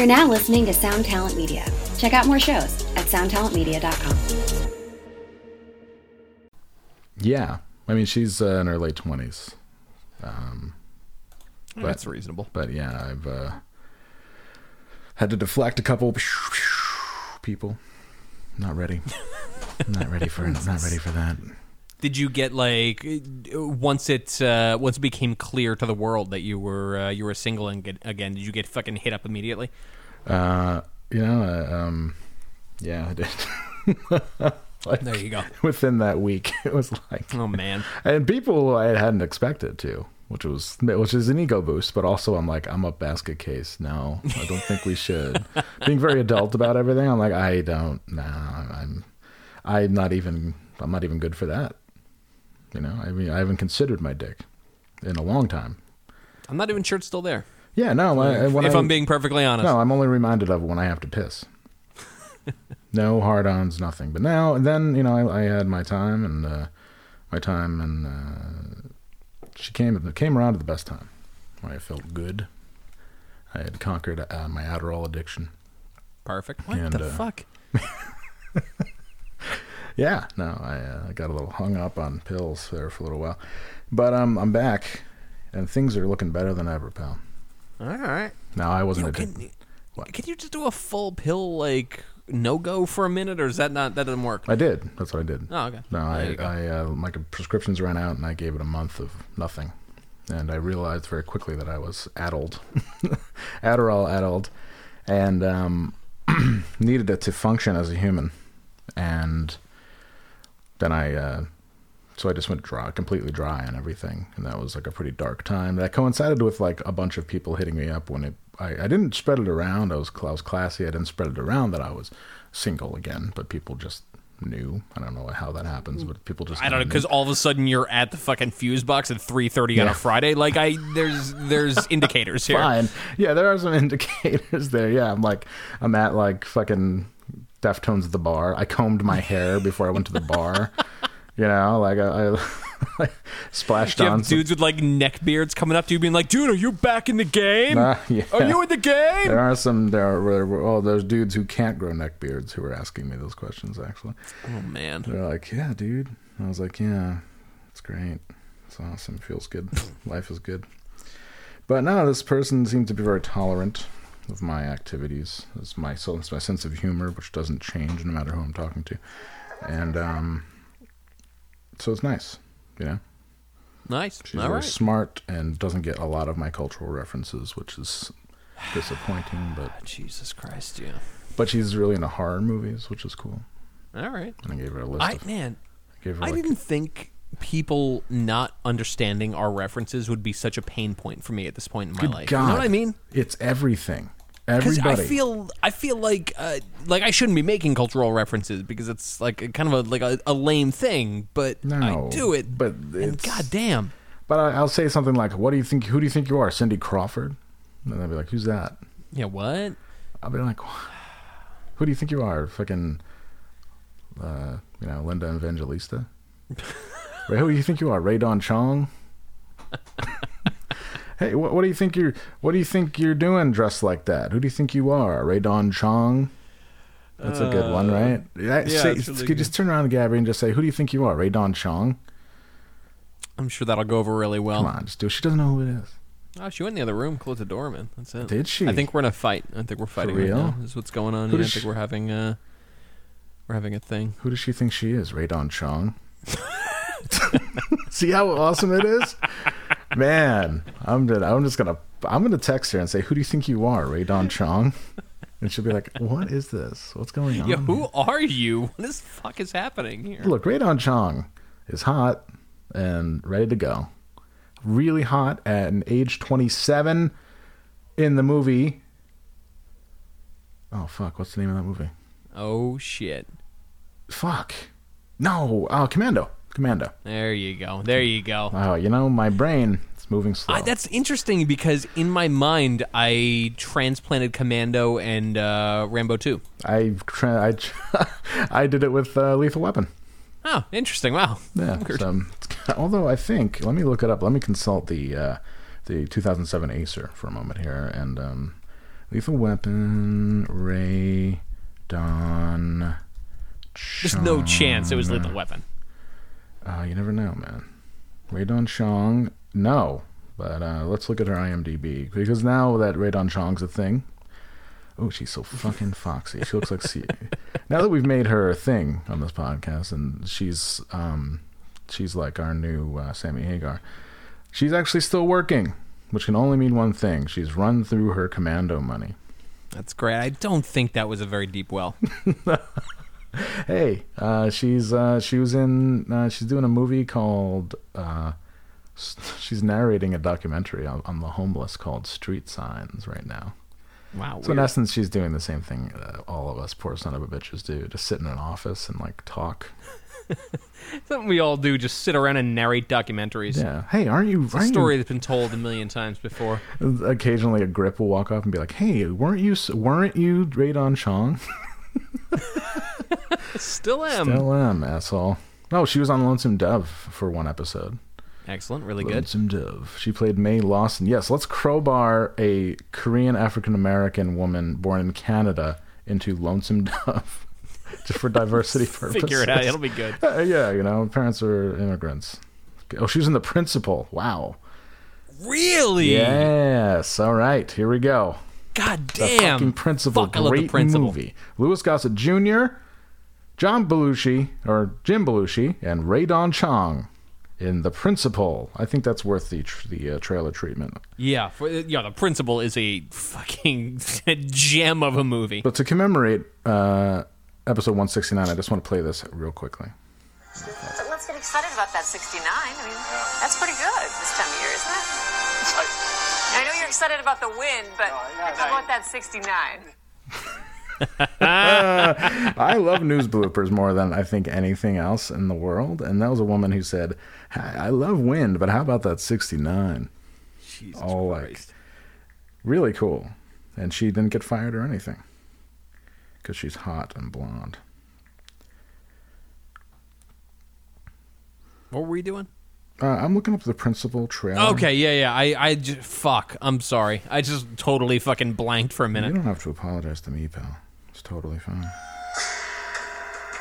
You're now listening to Sound Talent Media. Check out more shows at soundtalentmedia.com. Yeah. I mean, she's in her late 20s. But, that's reasonable. But yeah, I've had to deflect a couple people. Not ready. Not ready for that. Did you get, like, once it became clear to the world that you were single again? Did you get fucking hit up immediately? Yeah, I did. Like, there you go. Within that week, it was like, oh man, and people I hadn't expected to, which is an ego boost, but also I'm like, I'm a basket case. No, I don't think we should. Being very adult about everything, I'm like, I'm not even good for that. You know, I mean, I haven't considered my dick in a long time. I'm not even sure it's still there. Yeah, no. If I'm being perfectly honest, no, I'm only reminded of it when I have to piss. No hard-ons, nothing. But now and then, you know, I had my time, and she came around at the best time, where I felt good. I had conquered my Adderall addiction. Perfect. What the fuck? Yeah, no, I got a little hung up on pills there for a little while, but I'm back, and things are looking better than ever, pal. All right. Now I wasn't. Can you just do a full pill like? No go for a minute, or is that not? That doesn't work. I did. That's what I did. Oh, okay. No, I my prescriptions ran out, and I gave it a month of nothing, and I realized very quickly that I was Adderall, and needed it to function as a human. And then I just went completely dry on everything, and that was like a pretty dark time. That coincided with like a bunch of people hitting me up when it. I didn't spread it around. I was classy. I didn't spread it around that I was single again, but people just knew. I don't know how that happens, but people just. I don't know, because all of a sudden you're at the fucking fuse box at 3:30 on a Friday. Like there's indicators here. Fine, yeah, there are some indicators there. Yeah, I'm at like fucking Deftones at the bar. I combed my hair before I went to the bar. You know, like I splashed on. You have dudes with like neck beards coming up to you, being like, "Dude, are you back in the game? Yeah. Are you in the game?" There's dudes who can't grow neck beards who are asking me those questions. Actually, oh man, they're like, "Yeah, dude." I was like, "Yeah, it's great. It's awesome. Feels good. Life is good." But no, this person seemed to be very tolerant of my activities. It's my sense of humor, which doesn't change no matter who I'm talking to, and so it's nice, you know? Nice. She's very smart and doesn't get a lot of my cultural references, which is disappointing, but... Jesus Christ, yeah. But she's really into horror movies, which is cool. All right. And I gave her a list I didn't think people not understanding our references would be such a pain point for me at this point in my life. God. You know what I mean? It's everything. Everybody. I feel like I shouldn't be making cultural references because it's like kind of a lame thing, but no, I do it. But and goddamn. But I'll say something like, "What do you think? Who do you think you are, Cindy Crawford?" And they'll be like, "Who's that?" Yeah, what? I'll be like, "Who do you think you are, fucking, Linda Evangelista?" Right, who do you think you are, Rae Dawn Chong? Hey, what do you think you're doing dressed like that? Who do you think you are, Rae Dawn Chong? That's a good one, right? Could you just turn around to Gabby and just say, "Who do you think you are, Rae Dawn Chong?" I'm sure that'll go over really well. Come on, just do it. She doesn't know who it is. Oh, she went in the other room, closed the door, man. That's it. Did she? I think we're in a fight. I think we're fighting right now. This is what's going on. I think we're having a thing. Who does she think she is, Rae Dawn Chong? See how awesome it is? Man, I'm gonna text her and say, "Who do you think you are, Rae Dawn Chong?" And she'll be like, "What is this? What's going on? Yeah, who are you? What the fuck is happening here?" Look, Rae Dawn Chong is hot and ready to go. Really hot at an age 27 in the movie. Oh fuck! What's the name of that movie? Oh shit! Fuck! No, Commando. Commando. There you go. Oh, you know, my brain is moving slow. That's interesting because in my mind, I transplanted Commando and Rambo 2. I did it with Lethal Weapon. Oh, interesting. Wow. Yeah. Although I think, let me look it up. Let me consult the 2007 Acer for a moment here. And Lethal Weapon, Rae Dawn Chong. There's no chance it was Lethal Weapon. You never know, man. Rae Dawn Chong, no. But let's look at her IMDb. Because now that Rae Dawn Chong's a thing... Oh, she's so fucking foxy. She looks like... Now that we've made her a thing on this podcast, and she's like our new Sammy Hagar, she's actually still working, which can only mean one thing. She's run through her Commando money. That's great. I don't think that was a very deep well. Hey, she's doing a movie called... she's narrating a documentary on the homeless called Street Signs right now. Wow. So weird. In essence, she's doing the same thing all of us poor son of a bitches do, just sit in an office and like talk. Something we all do, just sit around and narrate documentaries. Yeah. Hey, it's a story that's been told a million times before. Occasionally a grip will walk up and be like, hey, weren't you Rae Dawn Chong? Still am, asshole. No, she was on Lonesome Dove for one episode. Excellent, really good. Lonesome Dove. She played Mae Lawson. Yes, let's crowbar a Korean African-American woman born in Canada into Lonesome Dove just for diversity purposes. Figure it out. It'll be good. Yeah, you know, parents are immigrants. Oh, she was in The Principal. Wow. Really? Yes. All right, here we go. God damn. The fucking Principal. Fuck, I love The Principal. Great movie. Louis Gossett Jr., Jim Belushi, and Rae Dawn Chong. In The Principal, I think that's worth the trailer treatment. Yeah, The Principal is a fucking gem of a movie. But to commemorate episode 169, I just want to play this real quickly. So let's get excited about that 69. I mean, that's pretty good this time of year, isn't it? I know you're excited about the win, but how about that 69? I love news bloopers more than I think anything else in the world. And that was a woman who said, I love wind, but how about that 69? Jesus Christ. Really cool. And she didn't get fired or anything because she's hot and blonde. What were we doing? I'm looking up The Principal trailer. Okay, yeah. I'm sorry. I just totally fucking blanked for a minute. You don't have to apologize to me, pal. It's totally fine.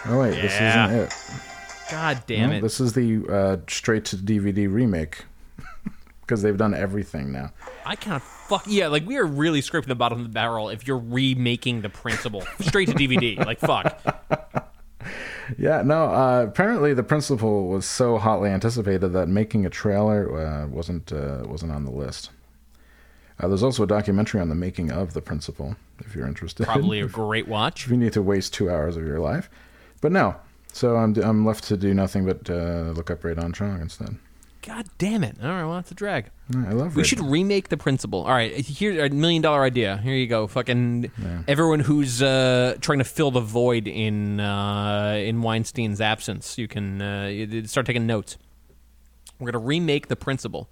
Oh wait, yeah. This isn't it. God damn it! This is the straight to DVD remake because they've done everything now. I can't we are really scraping the bottom of the barrel if you're remaking The Principal straight to DVD. Like fuck. Yeah, no. Apparently, The Principal was so hotly anticipated that making a trailer wasn't on the list. There's also a documentary on the making of The Principal, if you're interested. Probably a great watch. If you need to waste 2 hours of your life. But no. So I'm left to do nothing but look up Rae Dawn Chong instead. God damn it. All right, well, that's a drag. Yeah, I love it. We should remake The Principal. All right, here's a $1 million idea. Here you go. Fucking everyone who's trying to fill the void in Weinstein's absence, you can start taking notes. We're going to remake The Principal.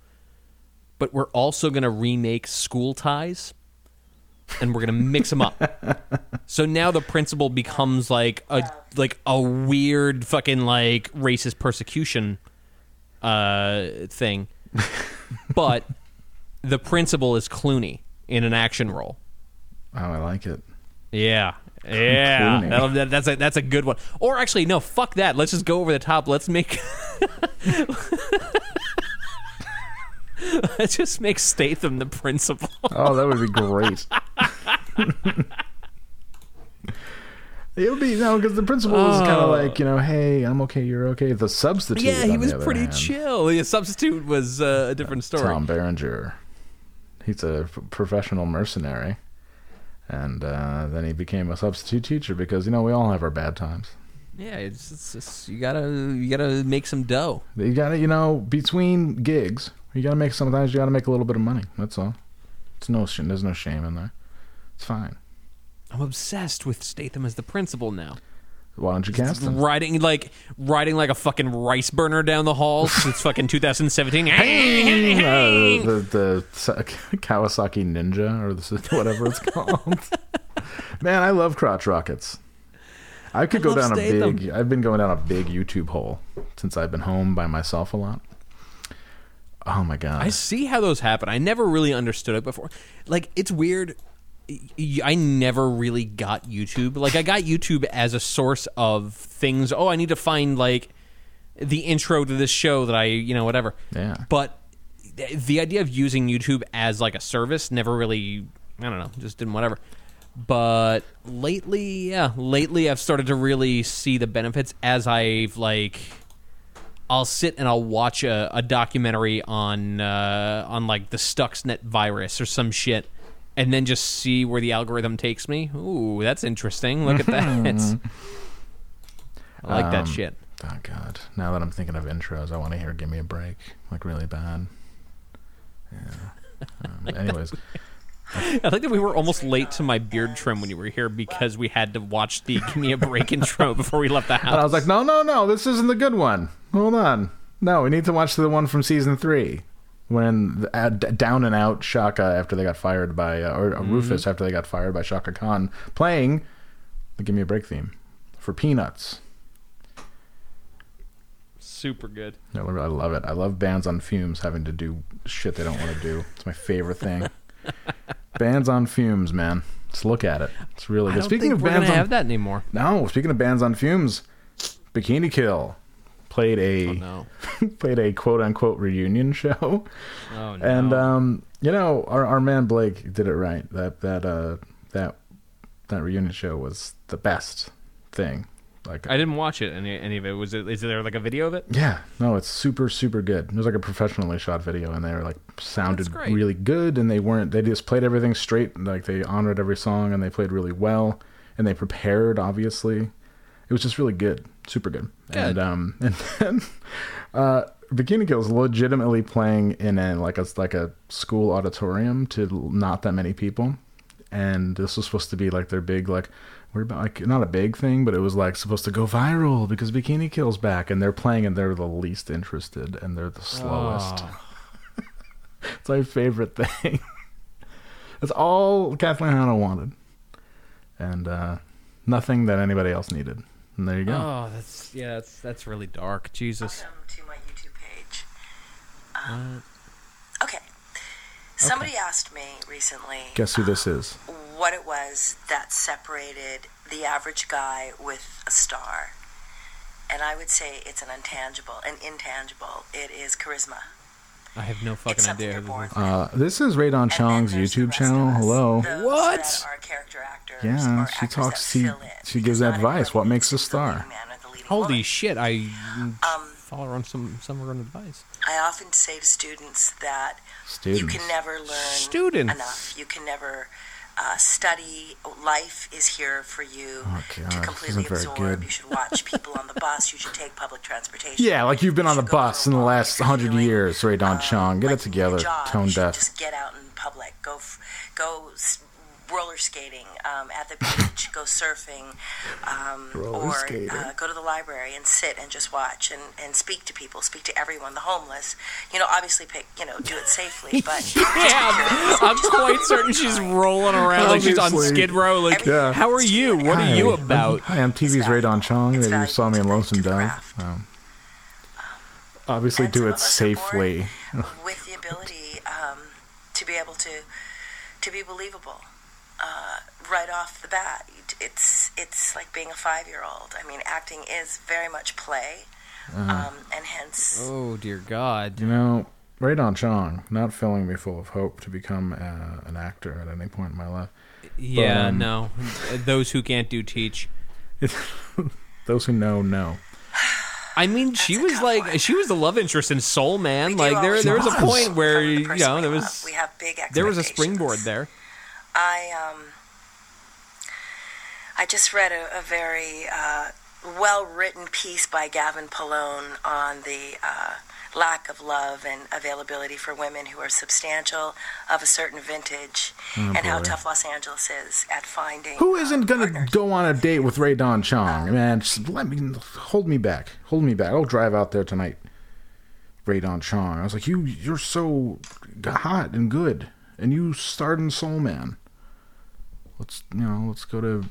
But we're also going to remake School Ties, and we're going to mix them up. So now The Principal becomes like a weird fucking like racist persecution thing. But The Principal is Clooney in an action role. Oh, I like it. Yeah. That's a good one. Or actually, no, fuck that. Let's just go over the top. Let's make... Let's just make Statham the Principal. Oh, that would be great. It would be, no, because The Principal is kind of like, you know, hey, I'm okay, you're okay. The Substitute. Yeah, he was pretty chill. The Substitute was a different story. Tom Berenger. He's a professional mercenary. And then he became a substitute teacher because, you know, we all have our bad times. Yeah, it's you gotta make some dough. You gotta, you know, between gigs... sometimes you gotta make a little bit of money. That's all. It's no shame. There's no shame in there. It's fine. I'm obsessed with Statham as the Principal now. Why don't you cast him? Riding like a fucking rice burner down the halls. It's fucking 2017. The Kawasaki Ninja or whatever it's called. Man, I love crotch rockets. I've been going down a big YouTube hole since I've been home by myself a lot. Oh, my God. I see how those happen. I never really understood it before. Like, it's weird. I never really got YouTube. Like, I got YouTube as a source of things. Oh, I need to find, like, the intro to this show that I, you know, whatever. Yeah. But the idea of using YouTube as, like, a service never really, I don't know, just didn't whatever. But lately I've started to really see the benefits as I've, like, I'll sit and I'll watch a documentary on like the Stuxnet virus or some shit, and then just see where the algorithm takes me. Ooh, that's interesting. Look at that. I like that shit. Oh, God. Now that I'm thinking of intros, I want to hear Give Me a Break, like, really bad. Yeah. Anyways. I think that we were almost late to my beard trim when you were here because we had to watch the Give Me a Break intro before we left the house. And I was like, no, this isn't the good one. Hold on. No, we need to watch the one from season 3 when Down and Out Shaka after they got fired by, Rufus after they got fired by Shaka Khan, playing the Give Me a Break theme for Peanuts. Super good. I love it. I love bands on fumes having to do shit they don't want to do. It's my favorite thing. Bands on fumes, man. Let's look at it. It's really good. Speaking of bands, I don't have that anymore. No, speaking of bands on fumes, Bikini Kill played a played a quote unquote reunion show. Oh no! And you know, our man Blake did it right. That reunion show was the best thing. Like, I didn't watch it any of it. Is there like a video of it? Yeah. No, it's super, super good. It was like a professionally shot video, and they were like sounded really good, and they just played everything straight, like they honored every song, and they played really well, and they prepared, obviously. It was just really good. Super good. And and then Bikini Kill's legitimately playing in a school auditorium to not that many people. And this was supposed to be like their big, like, we're about, like, not a big thing, but it was like supposed to go viral because Bikini Kill's back, and they're playing and they're the least interested and they're the slowest. It's my favorite thing. That's all Kathleen Hanna wanted, and nothing that anybody else needed. And there you go. Oh, that's really dark. Jesus. Welcome to my YouTube page. Somebody asked me recently... Guess who this is. ...what it was that separated the average guy with a star. And I would say it's an intangible. It is charisma. I have no fucking idea. This is Rae Dawn Chong's YouTube channel. Hello. What? Yeah, she talks... She gives advice. What makes a star? Holy shit, I... follow her on some run advice. I often say to students that you can never learn enough. You can never study. Life is here for you to completely absorb. You should watch people on the bus. You should take public transportation. Yeah, like you've been on the bus in the last 100 years, Rae Dawn Chong. Get it together. Tone deaf. Just get out in public. Go roller skating at the beach, go surfing, or go to the library and sit and just watch and speak to people, speak to everyone, the homeless. You know, obviously, do it safely. But yeah, I'm quite certain she's rolling around like she's on Skid Row. Like, yeah. How are you? What are you about? Hi, I'm TV's Rae Dawn Chong. Maybe you saw me in Lonesome Dove. Obviously, do it safely. With the ability to be able to be believable. Right off the bat, it's like being a 5-year-old. I mean, acting is very much play, and hence. Oh dear God! You know, Rae Dawn Chong not filling me full of hope to become an actor at any point in my life. Yeah, but, no. Those who can't do teach. Those who know. I mean, she was the love interest in Soul Man. Like there was a point where there was a springboard there. I just read a very well-written piece by Gavin Polone on the lack of love and availability for women who are substantial of a certain vintage, how tough Los Angeles is at finding. Who isn't going to go on a date with Rae Dawn Chong? Man, just hold me back. I'll drive out there tonight, Rae Dawn Chong. I was like, you're so hot and good, and you starred in Soul Man. Let's go to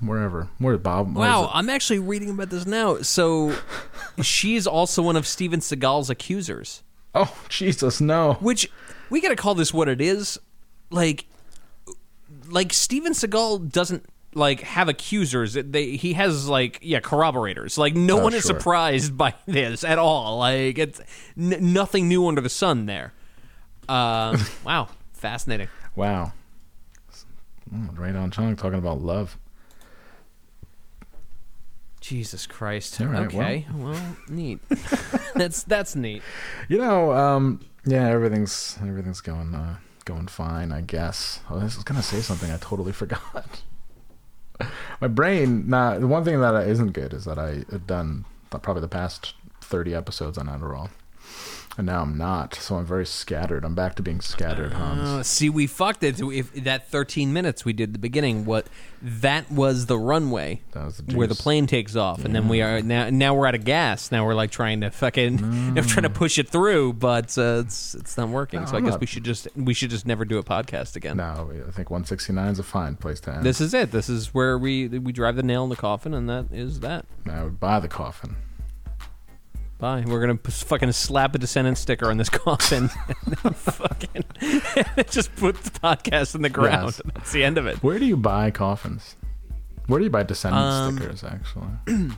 wherever. Where's Bob? Wow, I'm actually reading about this now. So she's also one of Steven Seagal's accusers. Oh, Jesus, no. Which, we got to call this what it is. Like, like Steven Seagal doesn't like have accusers. He has like corroborators. Like no one is surprised by this at all. Like it's nothing new under the sun there. Wow, fascinating. Wow. Rae Dawn Chong talking about love. Jesus Christ. All right, okay. Well, neat. That's neat. You know, yeah, everything's going going fine, I guess. I was gonna say something I totally forgot. My brain. The one thing that isn't good is that I had done probably the past 30 episodes on Adderall. And now I'm not, so I'm very scattered. I'm back to being scattered, Hans. See, we fucked it. That 13 minutes we did at the beginning, that was the runway where the plane takes off, and then we are now we're out of gas. Now we're like trying to trying to push it through, but it's not working. No, so I guess we should just never do a podcast again. No, I think 169 is a fine place to end. This is it. This is where we drive the nail in the coffin, and that is that. Now we buy the coffin. Bye. We're going to fucking slap a Descendant sticker on this coffin and then just put the podcast in the ground. Yes. That's the end of it. Where do you buy coffins? Where do you buy Descendant stickers, actually?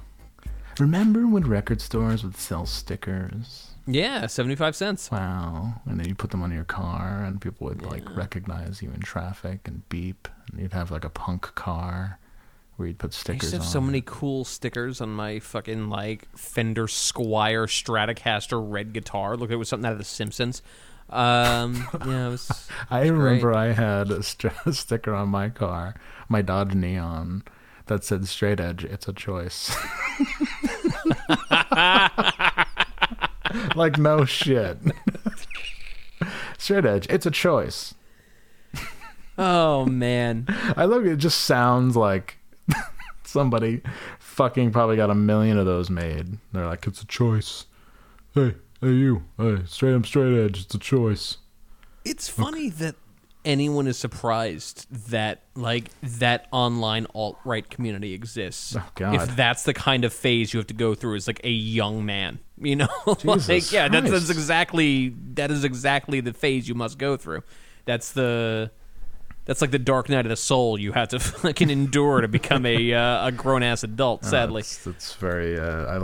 Remember when record stores would sell stickers? Yeah, 75 cents. Wow. And then you put them on your car and people would like recognize you in traffic and beep. And you'd have like a punk car. Where you'd put stickers on. I used to have so many cool stickers on my fucking like Fender Squier Stratocaster red guitar. Look, it was something out of The Simpsons. Yeah, it was. I remember I had a sticker on my car, my Dodge Neon, that said "Straight Edge, it's a choice." Like no shit. Straight edge, it's a choice. Oh man, I love it. It just sounds like. Somebody fucking probably got 1 million of those made. They're like, it's a choice. Hey, you. Hey, straight edge. It's a choice. It's funny that anyone is surprised that like that online alt-right community exists. Oh, God. If that's the kind of phase you have to go through as like a young man, you know? Like, yeah, that is exactly the phase you must go through. That's like the dark night of the soul you have to fucking endure to become a grown-ass adult, sadly. It's very... I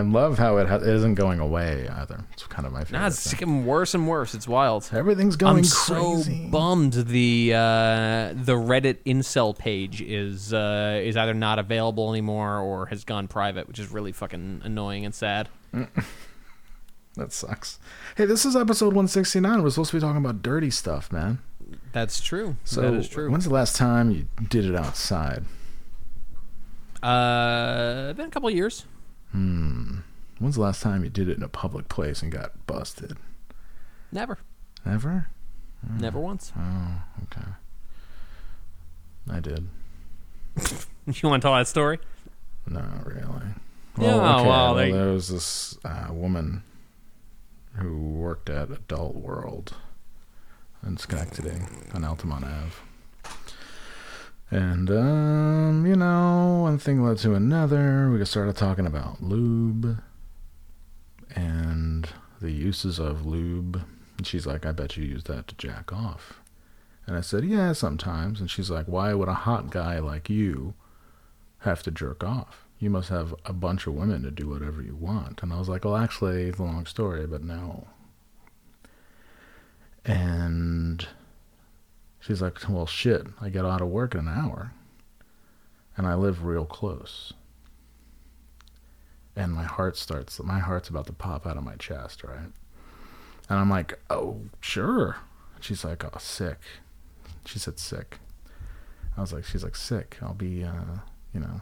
love how it isn't going away, either. It's kind of my favorite. Nah, it's getting worse and worse. It's wild. Everything's going crazy. I'm so bummed the Reddit incel page is either not available anymore or has gone private, which is really fucking annoying and sad. That sucks. Hey, this is episode 169. We're supposed to be talking about dirty stuff, man. That's true. So that is true. When's the last time you did it outside? Been a couple of years. When's the last time you did it in a public place and got busted? Never. Ever? Oh. Never once. Oh, okay. I did. You want to tell that story? Not really. There was this woman who worked at Adult World. In Schenectady, on Altamont Ave. And, you know, one thing led to another. We just started talking about lube and the uses of lube. And she's like, I bet you use that to jack off. And I said, yeah, sometimes. And she's like, why would a hot guy like you have to jerk off? You must have a bunch of women to do whatever you want. And I was like, well, actually, it's a long story, but no. And she's like, well, shit, I get out of work in an hour. And I live real close. And my heart's about to pop out of my chest, right? And I'm like, oh, sure. She's like, oh, sick. She said sick. I was like, she's like, sick. I'll be, you know,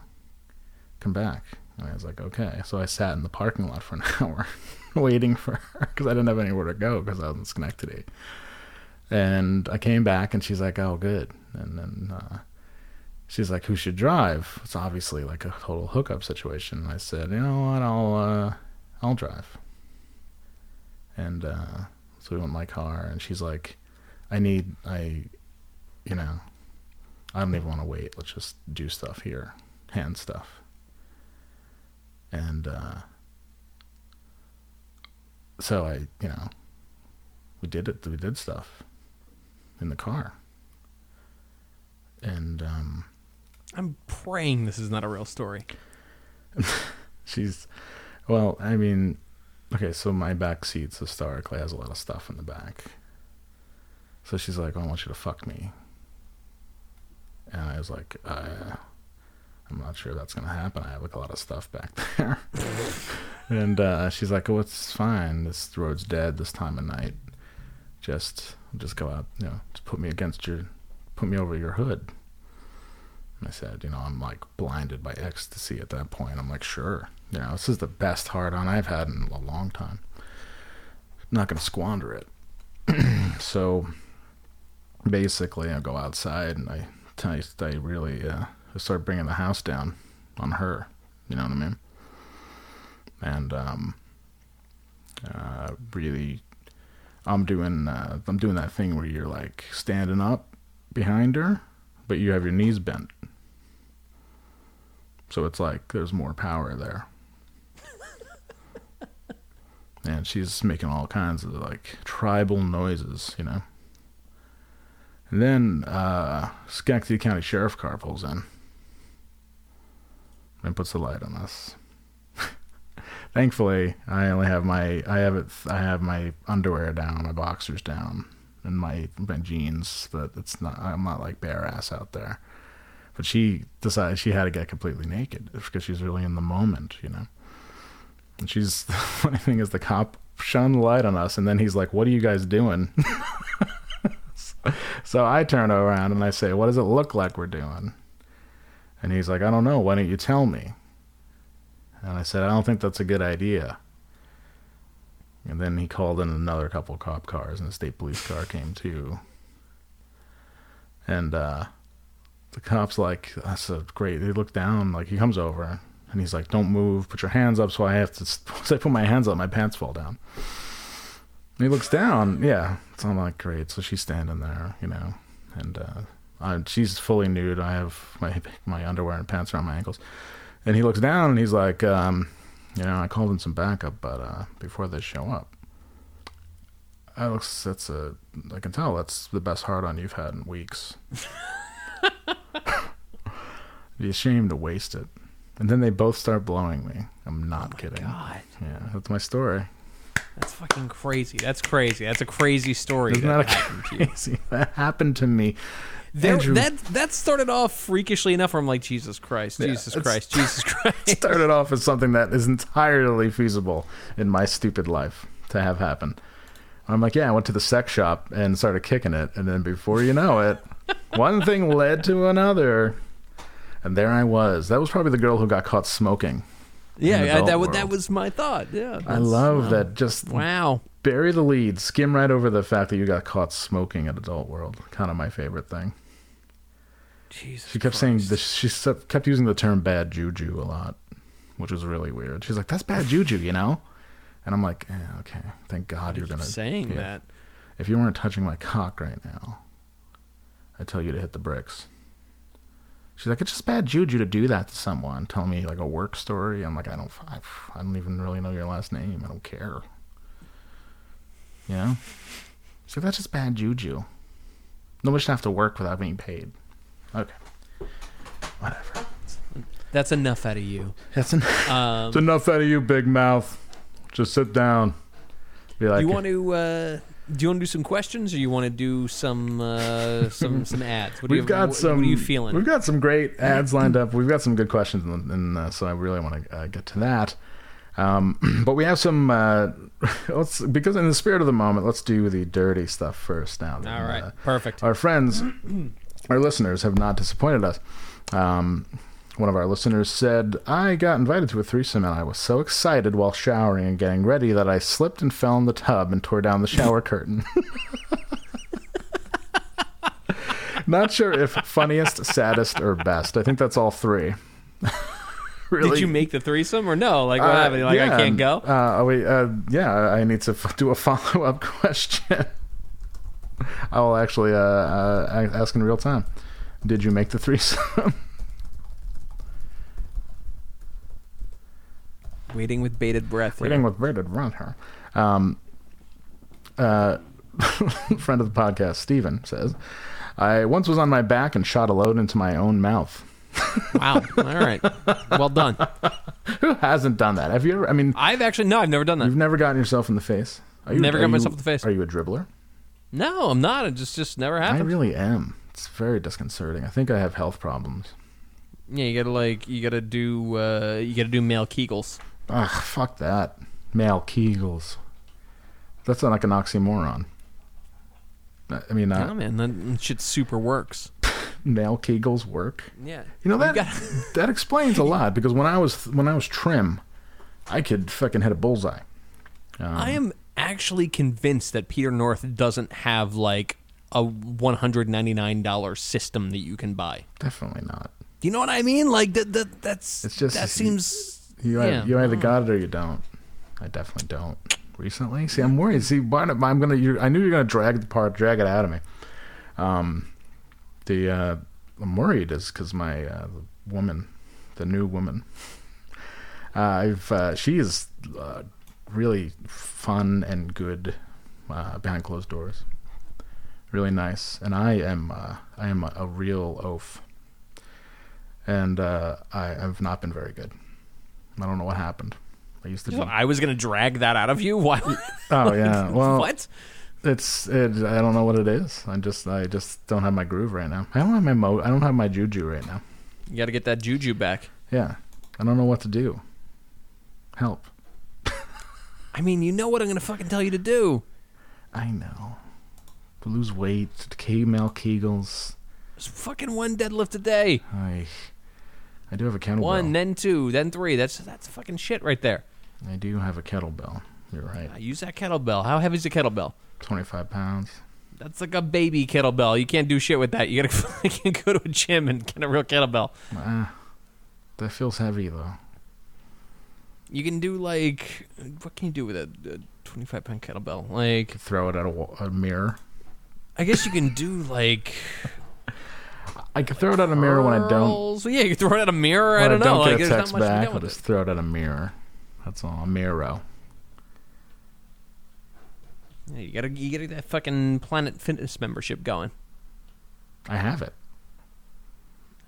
come back. And I was like, okay. So I sat in the parking lot for an hour. Waiting for her because I didn't have anywhere to go because I was in Schenectady. And I came back and she's like, oh, good. And then she's like, who should drive? It's obviously like a total hookup situation. And I said, you know what, I'll drive. And so we went in my car and she's like, I don't even want to wait. Let's just do stuff here. Hand stuff. And so I, you know, we did stuff in the car. And I'm praying this is not a real story. She's, well, I mean, okay, so my back seats historically has a lot of stuff in the back. So she's like, I want you to fuck me. And I was like, I'm not sure that's going to happen. I have like a lot of stuff back there. And she's like, oh, it's fine. This road's dead this time of night. Just go out, you know, just put me over your hood. And I said, you know, I'm like blinded by ecstasy at that point. I'm like, sure. You know, this is the best hard-on I've had in a long time. I'm not going to squander it. So basically I go outside and I really start bringing the house down on her. You know what I mean? And really, I'm doing that thing where you're like standing up behind her, but you have your knees bent. So it's like there's more power there. And she's making all kinds of like tribal noises, you know. And then Schenectady County Sheriff car pulls in and puts the light on us. Thankfully, I have my underwear down, my boxers down, and my jeans. But I'm not like bare ass out there. But she decided she had to get completely naked because she's really in the moment, you know. And the funny thing is, the cop shone the light on us, and then he's like, "What are you guys doing?" So I turn around and I say, "What does it look like we're doing?" And he's like, "I don't know. Why don't you tell me?" And I said, "I don't think that's a good idea." And then he called in another couple cop cars, and the state police car came too. And the cop's like, "That's a great." They look down, like he comes over, and he's like, "Don't move. Put your hands up." So I have to. Once I put my hands up, my pants fall down. And he looks down. Yeah. So I'm like, great. So she's standing there, you know, and she's fully nude. I have my underwear and pants around my ankles. And he looks down and he's like, you know, I called in some backup, but before they show up, Alex, I can tell that's the best hard-on you've had in weeks. Be ashamed to waste it. And then they both start blowing me. I'm not kidding. God. Yeah, that's my story. That's fucking crazy. That's crazy. That's a crazy story. Isn't that crazy? That happened to me. Andrew, that started off freakishly enough where I'm like, Jesus Christ, Jesus Christ, Jesus Christ. It started off as something that is entirely feasible in my stupid life to have happen. I'm like, yeah, I went to the sex shop and started kicking it. And then before you know it, one thing led to another. And there I was. That was probably the girl who got caught smoking. Yeah, that was my thought. Yeah, I love that. Just wow. Bury the lead. Skim right over the fact that you got caught smoking at Adult World. Kind of my favorite thing. Jesus. She kept saying this. She kept using the term "bad juju" a lot, which was really weird. She's like, "That's bad juju," you know. And I'm like, eh, okay, thank God you're gonna saying that. If you weren't touching my cock right now, I'd tell you to hit the bricks. She's like, it's just bad juju to do that to someone. Tell me like a work story. I'm like, I don't even really know your last name. I don't care. You know? She's like, that's just bad juju. Nobody should have to work without being paid. Okay. Whatever. That's enough out of you. It's enough out of you, big mouth. Just sit down. Be like, do you want to do some questions, or you want to do some ads? What are you feeling? We've got some great ads lined up. We've got some good questions, and so I really want to get to that. But we have some. Because in the spirit of the moment, let's do the dirty stuff first. Now, all right, perfect. Our friends, our listeners, have not disappointed us. One of our listeners said, I got invited to a threesome and I was so excited while showering and getting ready that I slipped and fell in the tub and tore down the shower curtain. Not sure if funniest, saddest, or best. I think that's all three. Really? Did you make the threesome or no? Like, what happened? Like, yeah, I can't go? I need to do a follow-up question. I will actually ask in real time. Did you make the threesome? Waiting with bated breath. Here. Friend of the podcast, Steven, says, I once was on my back and shot a load into my own mouth. Wow. All right. Well done. Who hasn't done that? Have you ever? I mean, I've never done that. You've never gotten yourself in the face? Never got myself in the face. Are you a dribbler? No, I'm not. It just never happened. I really am. It's very disconcerting. I think I have health problems. Yeah, you gotta do male Kegels. Ugh, fuck that. Male Kegels. That's not like an oxymoron. I mean, no, man, that shit super works. Male Kegels work. Yeah, you know that that explains a lot, because when I was trim, I could fucking hit a bullseye. I am actually convinced that Peter North doesn't have like a $199 system that you can buy. Definitely not. You know what I mean? Like that's it's just, that seems you either got it or you don't. I definitely don't. Recently, see, I'm worried. See, I knew you were gonna drag it out of me. I'm worried is because my the new woman. She is really fun and good behind closed doors. Really nice, and I am a real oaf, and I've not been very good. I don't know what happened. I was going to drag that out of you. Why? Oh yeah. Well, what? I don't know what it is. I just don't have my groove right now. I don't have my juju right now. You got to get that juju back. Yeah. I don't know what to do. Help. I mean, you know what I'm going to fucking tell you to do. I know. Lose weight, decay male Kegels. There's fucking one deadlift a day. I do have a kettlebell. One, then two, then three. That's fucking shit right there. I do have a kettlebell. You're right. I use that kettlebell. How heavy is the kettlebell? 25 pounds. That's like a baby kettlebell. You can't do shit with that. You gotta fucking go to a gym and get a real kettlebell. That feels heavy, though. You can do like... What can you do with a 25-pound kettlebell? Like... Throw it at a mirror? I guess you can do like... I could throw it out a mirror when I don't. Yeah, you throw it out a mirror. I don't know. I don't get a text back. I'll just throw it out a mirror. That's all. A mirror. Yeah, you gotta get that fucking Planet Fitness membership going. I have it.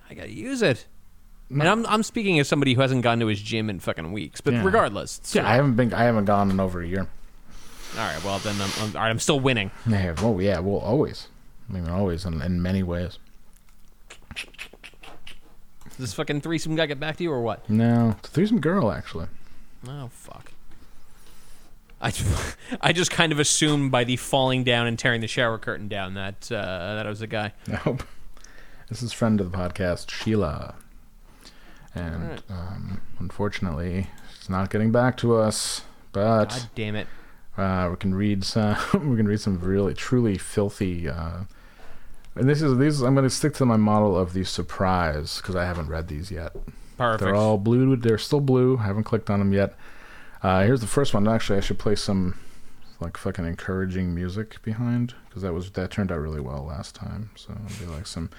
I gotta use it. No. And I'm speaking as somebody who hasn't gone to his gym in fucking weeks. But regardless, yeah, right. I haven't gone in over a year. All right. Well, then I'm still winning. Yeah. Oh yeah. Well, always. I mean, always in many ways. Does this fucking threesome guy get back to you or what? No, it's a threesome girl, actually. Oh, fuck. I just kind of assumed by the falling down and tearing the shower curtain down that it was a guy. Nope. This is friend of the podcast, Sheila. And right. Unfortunately, she's not getting back to us. But God damn it. We can read some really, truly filthy... And these. I'm going to stick to my model of the surprise because I haven't read these yet. Perfect. They're all blue. They're still blue. I haven't clicked on them yet. Here's the first one. Actually, I should play some like fucking encouraging music behind because that turned out really well last time. So it'll be like some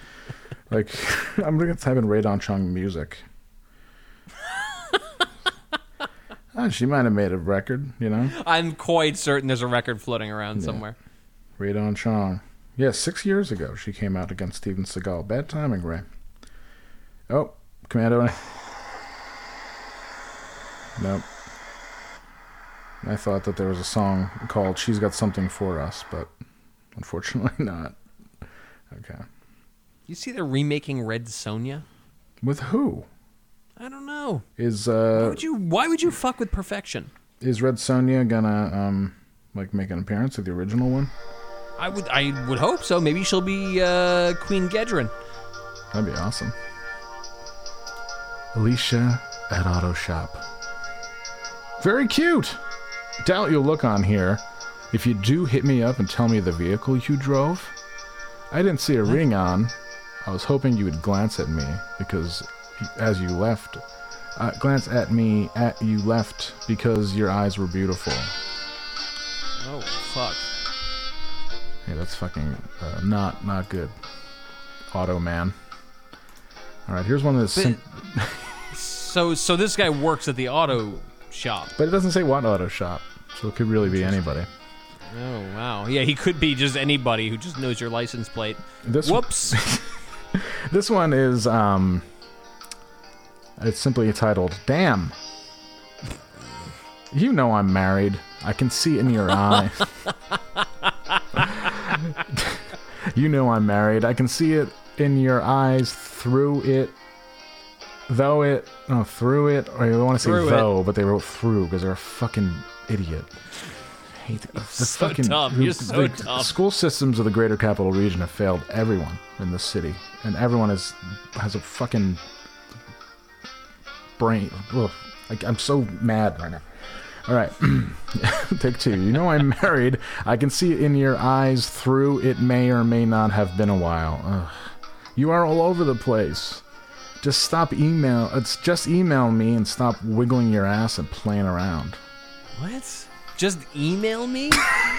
like I'm going to type in Rae Dawn Chong music. She might have made a record, you know. I'm quite certain there's a record floating around somewhere. Rae Dawn Chong. Yeah, 6 years ago, she came out against Steven Seagal. Bad timing, Ray. Oh, Commando. Nope. I thought that there was a song called She's Got Something For Us, but unfortunately not. Okay. You see they're remaking Red Sonja? With who? I don't know. Why would you fuck with perfection? Is Red Sonja gonna make an appearance at the original one? I would hope so. Maybe she'll be Queen Gedrin. That'd be awesome. Alicia at Auto Shop. Very cute. Doubt you'll look on here. If you do, hit me up and tell me the vehicle you drove. I didn't see a ring on. I was hoping you would glance at me because as you left, because your eyes were beautiful. Oh, fuck. Yeah, that's fucking not good. Auto man. All right, here's one that's... So this guy works at the auto shop. But it doesn't say what auto shop, so it could really be anybody. Oh, wow. Yeah, he could be just anybody who just knows your license plate. Whoops. This one is, it's simply titled, Damn. You know I'm married. I can see it in your eye. You know I'm married. I can see it in your eyes through it. Though it, no, through it, or you want to say though, but they wrote through because they're a fucking idiot. I hate that. So fucking dumb. You're so dumb. School systems of the greater capital region have failed everyone in this city, and everyone has a fucking brain. Ugh, I'm so mad right now. All right, take two. You know I'm married. I can see it in your eyes through it may or may not have been a while. Ugh. You are all over the place. Just stop email. It's just email me and stop wiggling your ass and playing around. What? Just email me? Yeah,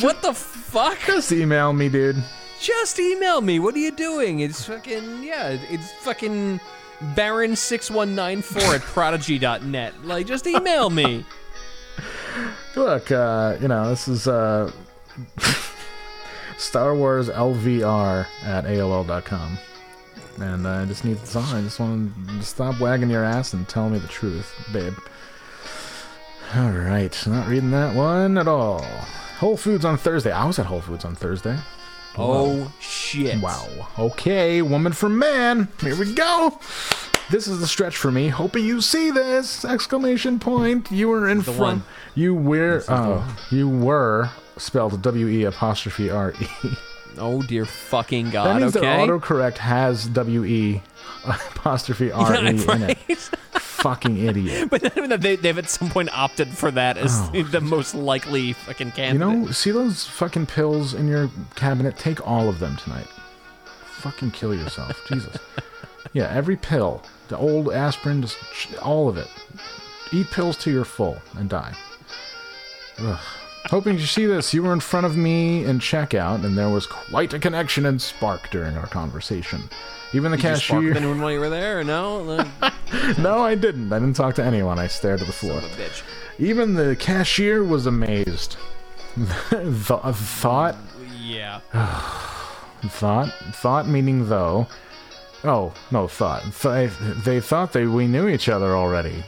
what the fuck? Just email me, dude. Just email me. What are you doing? It's fucking It's fucking Baron6194 at prodigy.net. Like, just email me. Look, you know, this is Star Wars LVR at AOL.com. And I just need this on. I just want to stop wagging your ass and tell me the truth, babe. All right. Not reading that one at all. Whole Foods on Thursday. I was at Whole Foods on Thursday. Oh, wow. Shit. Wow. Okay. Woman for man. Here we go. This is the stretch for me. Hoping you see this! Exclamation point. You were in front. You were spelled W-E-apostrophe-R-E. Oh, dear fucking God. That means the autocorrect has W-E-apostrophe-R-E in it. Fucking idiot. But they've at some point opted for that as the most likely fucking candidate. You know, see those fucking pills in your cabinet? Take all of them tonight. Fucking kill yourself. Jesus. Yeah, every pill. The old aspirin, just all of it. Eat pills till you're full and die. Ugh. Hoping to see this, you were in front of me in checkout, and there was quite a connection and spark during our conversation. Even the cashier. Did you spark anyone while you were there, or no? No, I didn't. I didn't talk to anyone. I stared at the floor. Son of a bitch. Even the cashier was amazed. Thought? Yeah. Thought? Thought meaning though. Oh, no, thought. They thought we knew each other already.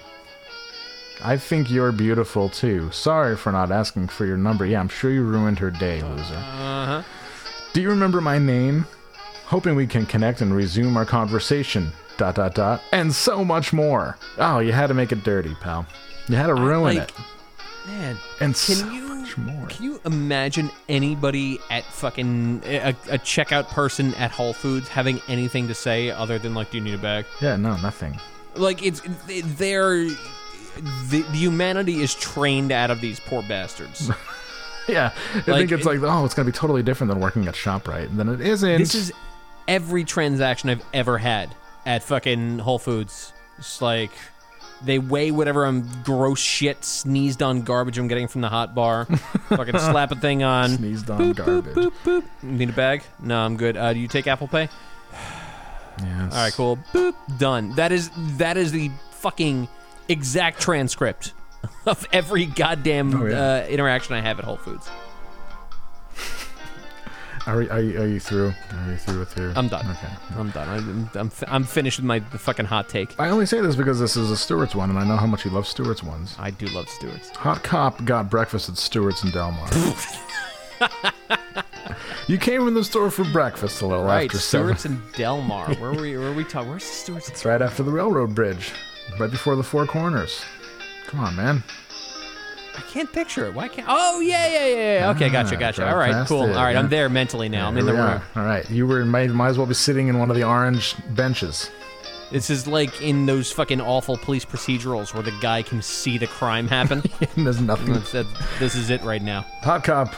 I think you're beautiful, too. Sorry for not asking for your number. Yeah, I'm sure you ruined her day, loser. Uh-huh. Do you remember my name? Hoping we can connect and resume our conversation. ... And so much more. Oh, you had to make it dirty, pal. You had to ruin it. Man. And much more. Can you imagine anybody at fucking... A checkout person at Whole Foods having anything to say other than, like, do you need a bag? Yeah, no, nothing. Like, they're... The humanity is trained out of these poor bastards. Yeah. I think it's like, oh, it's going to be totally different than working at ShopRite. And then it isn't. This is every transaction I've ever had at fucking Whole Foods. It's like they weigh whatever gross shit sneezed on garbage I'm getting from the hot bar. Fucking slap a thing on. Sneezed on boop, garbage. Boop, boop, boop. Need a bag? No, I'm good. Do you take Apple Pay? Yes. All right, cool. Boop. Done. That is the fucking... exact transcript of every goddamn interaction I have at Whole Foods. Are you through? Are you through with your... I'm done. Okay. I'm done. I'm finished with my fucking hot take. I only say this because this is a Stewart's one, and I know how much you love Stewart's ones. I do love Stewart's. Hot cop got breakfast at Stewart's in Delmar. You came in the store for breakfast a little after 7. Right, Stewart's in Delmar. Where are we talking? Where's Stewart's? It's right after the railroad bridge. Right before the Four Corners. Come on, man. I can't picture it. Why can't... Oh, yeah. Okay, gotcha. All right, cool. All right, I'm there mentally now. I'm in the room. All right, you were might as well be sitting in one of the orange benches. This is like in those fucking awful police procedurals where the guy can see the crime happen. There's nothing. This is it right now. Hot cop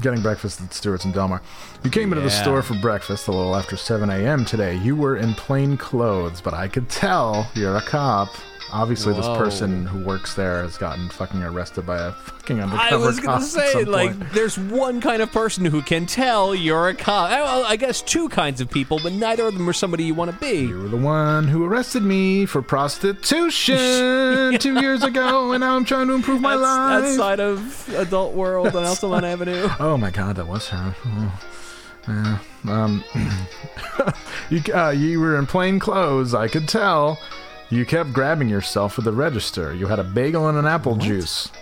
getting breakfast at Stewart's in Delmar. You came into the store for breakfast a little after 7 a.m. today. You were in plain clothes, but I could tell you're a cop. Obviously, Whoa. This person who works there has gotten fucking arrested by a fucking undercover cop. I was going to say, like, there's one kind of person who can tell you're a cop. I guess two kinds of people, but neither of them are somebody you want to be. You were the one who arrested me for prostitution 2 years ago, and now I'm trying to improve my life. Outside of Adult World on Elsalon Avenue. Oh, my God, that was her. Oh. Yeah. You were in plain clothes, I could tell. You kept grabbing yourself at the register. You had a bagel and an apple juice.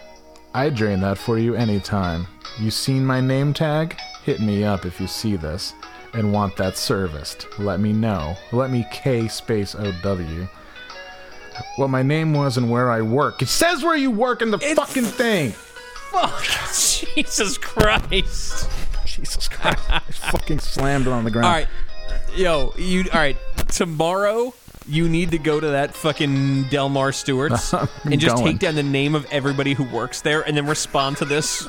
I'd drain that for you anytime. You seen my name tag? Hit me up if you see this and want that serviced. Let me know. Let me K-space-O-W. What my name was and where I work. It says where you work in the fucking thing. Fuck. Jesus Christ. Jesus Christ. I fucking slammed it on the ground. All right. Yo, all right. Tomorrow... you need to go to that fucking Delmar Stewart's and just take down the name of everybody who works there and then respond to this.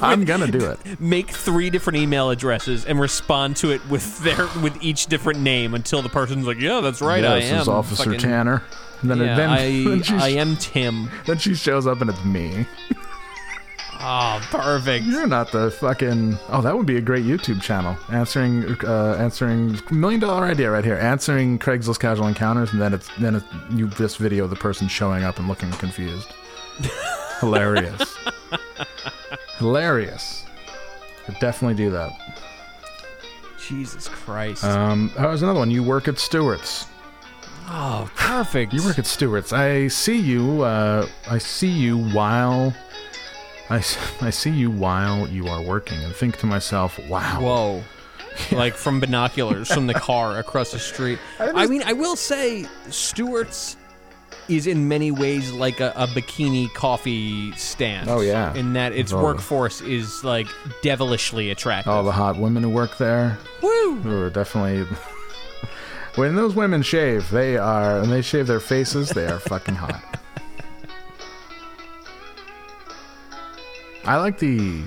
I'm going to do it. Make 3 different email addresses and respond to it with each different name until the person's like, yeah, that's right, yeah, I am. This is Officer Tanner. And then, I am Tim. Then she shows up and it's me. Oh, perfect. You're not the fucking... Oh, that would be a great YouTube channel. Answering $1 million idea right here. Answering Craigslist casual encounters, and then it's you just video the person showing up and looking confused. Hilarious. Hilarious. Could definitely do that. Jesus Christ. Here's another one. You work at Stewart's. Oh, perfect. You work at Stewart's. I see you while you are working and think to myself, wow. Whoa. Like from binoculars, from the car across the street. I will say Stewart's is in many ways like a bikini coffee stand. Oh, yeah. In that its workforce is like devilishly attractive. All the hot women who work there. Woo! Who are definitely... When those women shave, and they shave their faces, they are fucking hot. I like the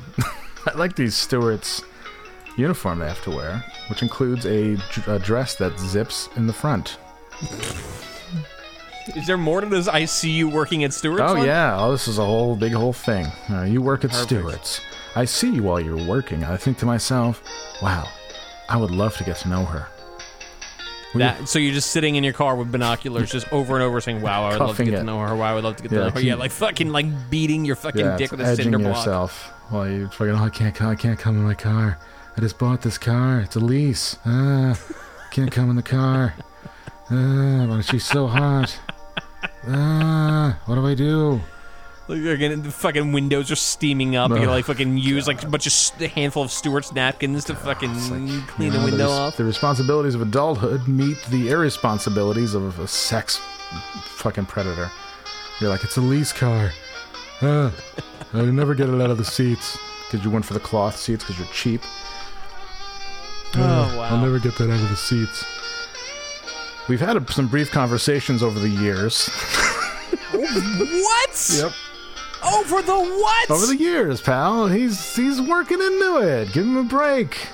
Stewart's uniform they have to wear, which includes a dress that zips in the front. Is there more to this? I see you working at Stewart's. Oh yeah! Oh, this is a whole thing. You work at Perfect. Stewart's. I see you while you're working. I think to myself, wow, I would love to get to know her. So you're just sitting in your car with binoculars just over and over saying, wow, I would love to get to know her. Wow, I would love to get to know her. Yeah, like fucking like beating your fucking dick with a cinder block. Yourself while you fucking, oh, I can't come in my car. I just bought this car. It's a lease. Can't come in the car. She's so hot. What do I do? Again, the fucking windows are steaming up. You like fucking use like a bunch of a handful of Stewart's napkins to fucking clean the window off. The responsibilities of adulthood meet the irresponsibilities of a sex fucking predator. You're like, it's a lease car. I never get it out of the seats because you went for the cloth seats because you're cheap. Wow! I'll never get that out of the seats. We've had some brief conversations over the years. What? Yep. Over the what? Over the years, pal. He's working into it. Give him a break.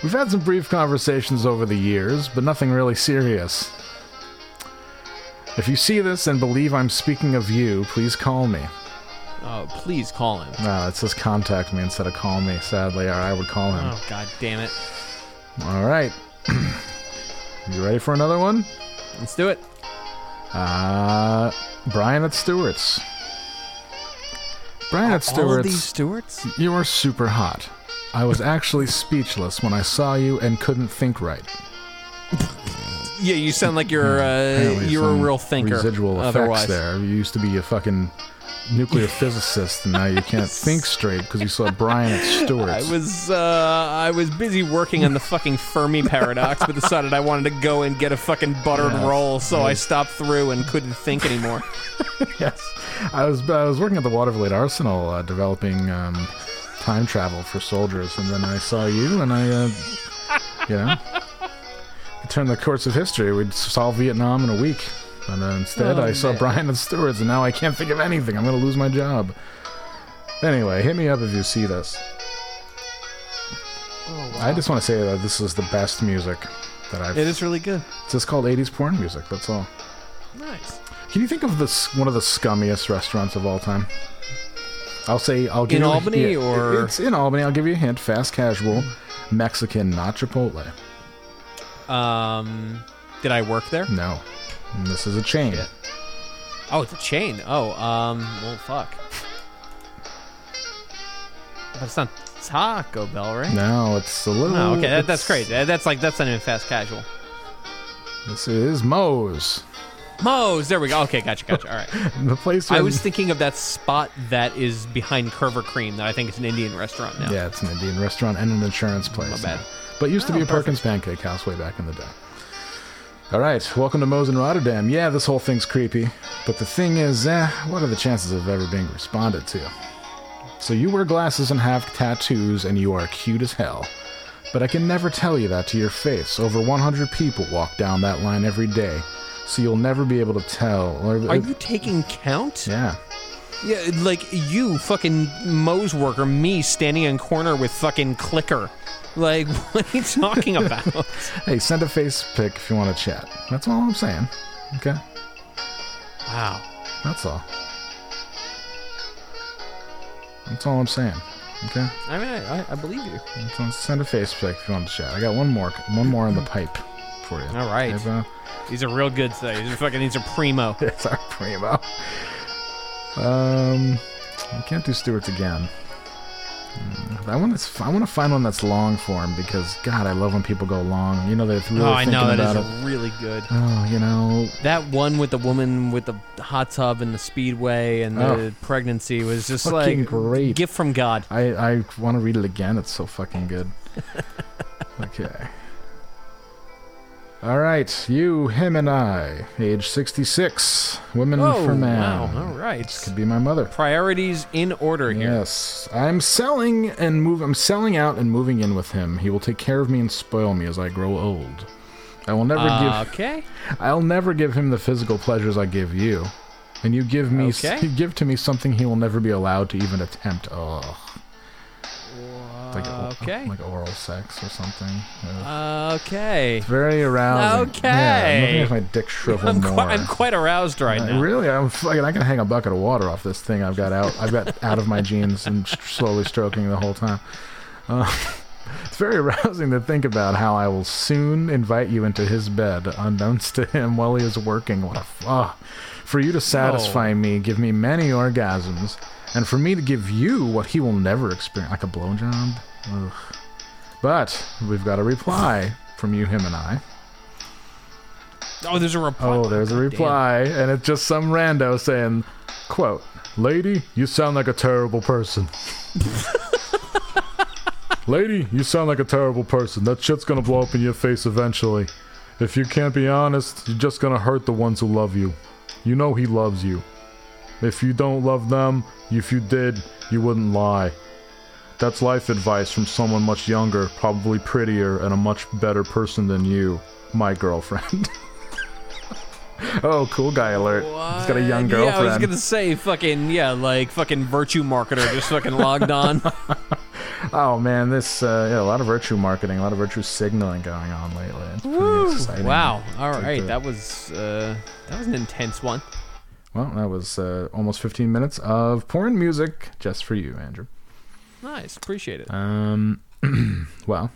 We've had some brief conversations over the years, but nothing really serious. If you see this and believe I'm speaking of you, please call me. Oh, please call him. No, it says contact me instead of call me, sadly, or I would call him. Oh, God damn it. All right. You ready for another one? Let's do it. Brian at Stewart's. Brian at Stewart's. All of these Stewart's? You are super hot. I was actually speechless when I saw you and couldn't think right. Yeah, you sound like you're a real thinker. Residual effects otherwise. There. You used to be a fucking nuclear physicist, and now you can't think straight because you saw Brian at Stewart's. I was busy working on the fucking Fermi paradox, but decided I wanted to go and get a fucking buttered roll, so I stopped through and couldn't think anymore. Yes, I was working at the Watervliet Arsenal, developing time travel for soldiers, and then I saw you, and I turned the course of history. We'd solve Vietnam in a week. And instead, I saw Brian at Stewart's, and now I can't think of anything. I'm going to lose my job. Anyway, hit me up if you see this. Oh, wow. I just want to say that this is the best music that I've... It is really good. It's just called 80s porn music, that's all. Nice. Can you think of one of the scummiest restaurants of all time? I'll give in you Albany, yeah, or it's in Albany. I'll give you a hint: fast casual, Mexican, not Chipotle. Did I work there? No. And this is a chain. Yeah. Oh, it's a chain. Oh, well, fuck. But it's not Taco Bell, right? No, it's a little. No, okay, that's crazy. That's not even fast casual. This is Moe's. Moe's, there we go. Okay, gotcha. All right. The place I was thinking of, that spot that is behind Curver Cream, that I think it's an Indian restaurant now. Yeah, it's an Indian restaurant and an insurance place. My bad. But it used to be a Perkins Pancake House way back in the day. All right, welcome to Moe's in Rotterdam. Yeah, this whole thing's creepy, but the thing is, what are the chances of ever being responded to? So you wear glasses and have tattoos, and you are cute as hell. But I can never tell you that to your face. Over 100 people walk down that line every day, so you'll never be able to tell. Are you taking count? Yeah. Yeah, like you, fucking Moe's worker, me standing in corner with fucking clicker. Like, what are you talking about? Hey, send a face pic if you want to chat. That's all I'm saying. Okay? Wow. That's all. That's all I'm saying. Okay? I mean, I believe you. Send a face pic if you want to chat. I got one more in the pipe for you. All right. These are real good today. These are primo. It's our primo. I can't do Stewart's again. I want to find one that's long form, because God, I love when people go long. You know, they're really thinking about it. Oh, I know, that is really good. Oh, you know, that one with the woman with the hot tub and the speedway and the pregnancy was just like great. Gift from God. I want to read it again. It's so fucking good. Okay. All right, you, him, and I, age 66, women for man. Wow, all right. This could be my mother. Priorities in order here. Yes, I'm selling out and moving in with him. He will take care of me and spoil me as I grow old. I will never I'll never give him the physical pleasures I give you, and you give me. You give to me something he will never be allowed to even attempt. Oh. Like oral sex or something. Okay. It's very arousing. Okay. Yeah, I'm looking at my dick shrivel more. I'm quite aroused right now. Really, I'm fucking. I can hang a bucket of water off this thing I've got out. I've got out of my jeans and slowly stroking the whole time. It's very arousing to think about how I will soon invite you into his bed, unbeknownst to him, while he is working. For you to satisfy me, give me many orgasms. And for me to give you what he will never experience, like a blowjob. Ugh. But we've got a reply from you, him, and I. Oh, there's a reply. Oh, there's a reply. Damn. And it's just some rando saying, quote, "Lady, you sound like a terrible person." "Lady, you sound like a terrible person. That shit's going to blow up in your face eventually. If you can't be honest, you're just going to hurt the ones who love you. You know he loves you. If you don't love them, if you did, you wouldn't lie. That's life advice from someone much younger, probably prettier, and a much better person than you, my girlfriend." Oh, cool guy alert. What? He's got a young girlfriend. Yeah, I was going to say fucking virtue marketer just fucking logged on. Oh, man, this, a lot of virtue marketing, a lot of virtue signaling going on lately. It's pretty exciting. Wow. All right. That was an intense one. Well, that was almost 15 minutes of porn music just for you, Andrew. Nice. Appreciate it. Well, want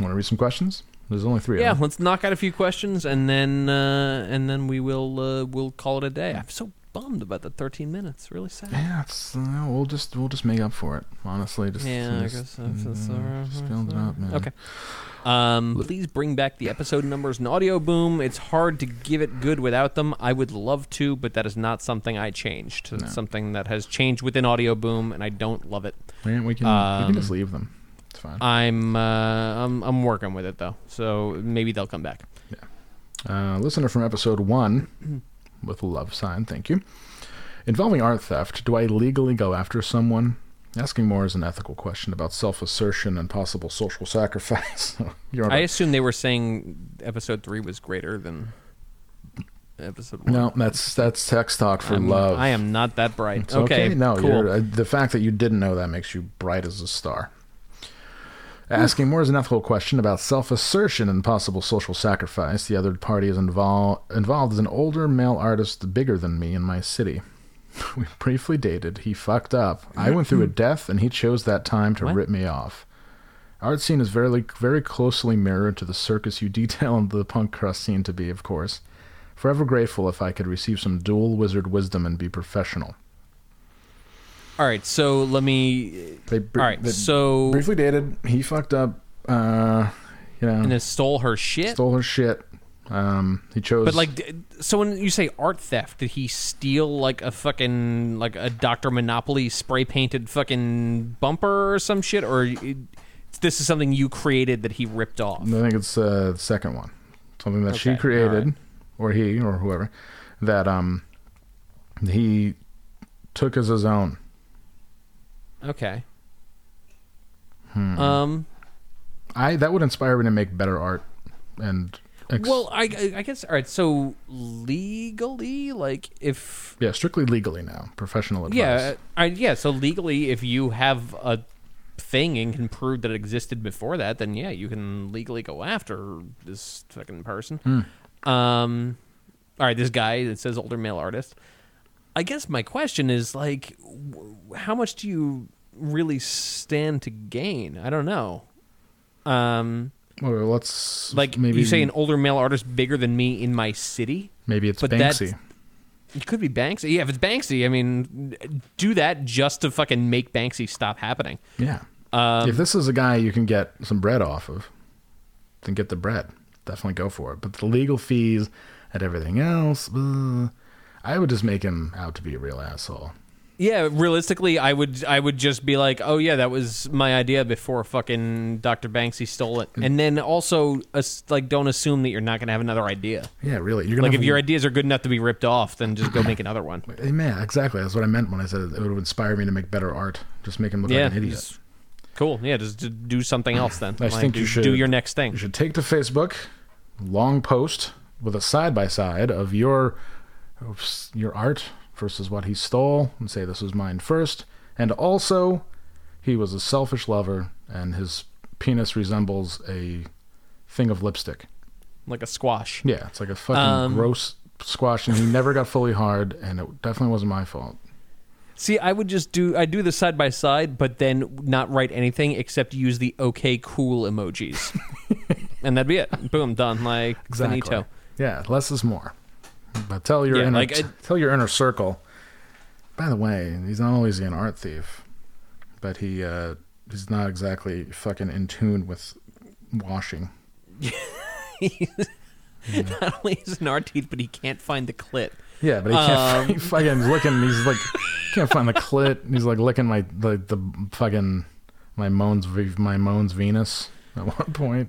to read some questions? There's only three of them. Yeah, let's knock out a few questions, and then we'll call it a day. I'm so bummed about the 13 minutes. Really sad. Yeah, we'll just make up for it. Honestly, I guess build it up, man. Okay. Please bring back the episode numbers and audio boom. It's hard to give it good without them. I would love to, but that is not something I changed. It's something that has changed within audio boom, and I don't love it. We can just leave them. It's fine. I'm working with it though, so maybe they'll come back. Yeah. Listener from episode 1 with a love sign, thank you. Involving art theft, do I legally go after someone? Asking more is an ethical question about self-assertion and possible social sacrifice. I assume they were saying episode 3 was greater than episode 1. No, that's text talk for love. I am not that bright. It's okay, no, cool. The fact that you didn't know that makes you bright as a star. asking more is an ethical question about self-assertion and possible social sacrifice. The other party is involved is an older male artist bigger than me in my city. We briefly dated. He fucked up. I went through a death, and he chose that time to rip me off. Art scene is very, very closely mirrored to the circus you detail and the punk crust scene to be, of course. Forever grateful if I could receive some dual wizard wisdom and be professional. All right, so let me... They briefly dated. He fucked up. And then stole her shit? Stole her shit. He chose... But, like, so when you say art theft, did he steal, like, a fucking... Like, a Dr. Monopoly spray-painted fucking bumper or some shit? Or this is something you created that he ripped off? I think it's the second one. Something that she created, or he, or whoever, that he took as his own. Okay. That would inspire me to make better art and... I guess, all right, so legally, like, if... Yeah, strictly legally now, professional advice. So legally, if you have a thing and can prove that it existed before that, then, yeah, you can legally go after this fucking person. All right, this guy that says older male artist. I guess my question is, like, how much do you really stand to gain? I don't know. Well, let's like maybe you say an older male artist bigger than me in my city. Maybe it's Banksy. It could be Banksy. Yeah, if it's Banksy, I mean, do that just to fucking make Banksy stop happening. Yeah. If this is a guy you can get some bread off of, then get the bread. Definitely go for it. But the legal fees and everything else, I would just make him out to be a real asshole. Yeah, realistically, I would just be like, oh, yeah, that was my idea before fucking Dr. Banksy stole it. And then also, like, don't assume that you're not going to have another idea. Yeah, really. You're gonna if your ideas are good enough to be ripped off, then just go make another one. Yeah, exactly. That's what I meant when I said it would inspire me to make better art. Just make him look like an idiot. Just, cool. Yeah, just do something else then. I think you should do your next thing. You should take to Facebook, long post with a side-by-side of your art versus what he stole, and say this was mine first. And also, he was a selfish lover, and his penis resembles a thing of lipstick. Like a squash. Yeah, it's like a fucking gross squash, and he never got fully hard, and it definitely wasn't my fault. See, I would just do the side-by-side, but then not write anything except use the okay, cool emojis. And that'd be it. Boom, done. Like, exactly. Benito. Yeah, less is more. But tell your inner circle. By the way, he's not always an art thief, but he's not exactly fucking in tune with washing. Not only is an art thief, but he can't find the clit. Yeah, but he can't. He fucking looking. He's like can't find the clit. He's like licking my the fucking my Moan's Venus at one point.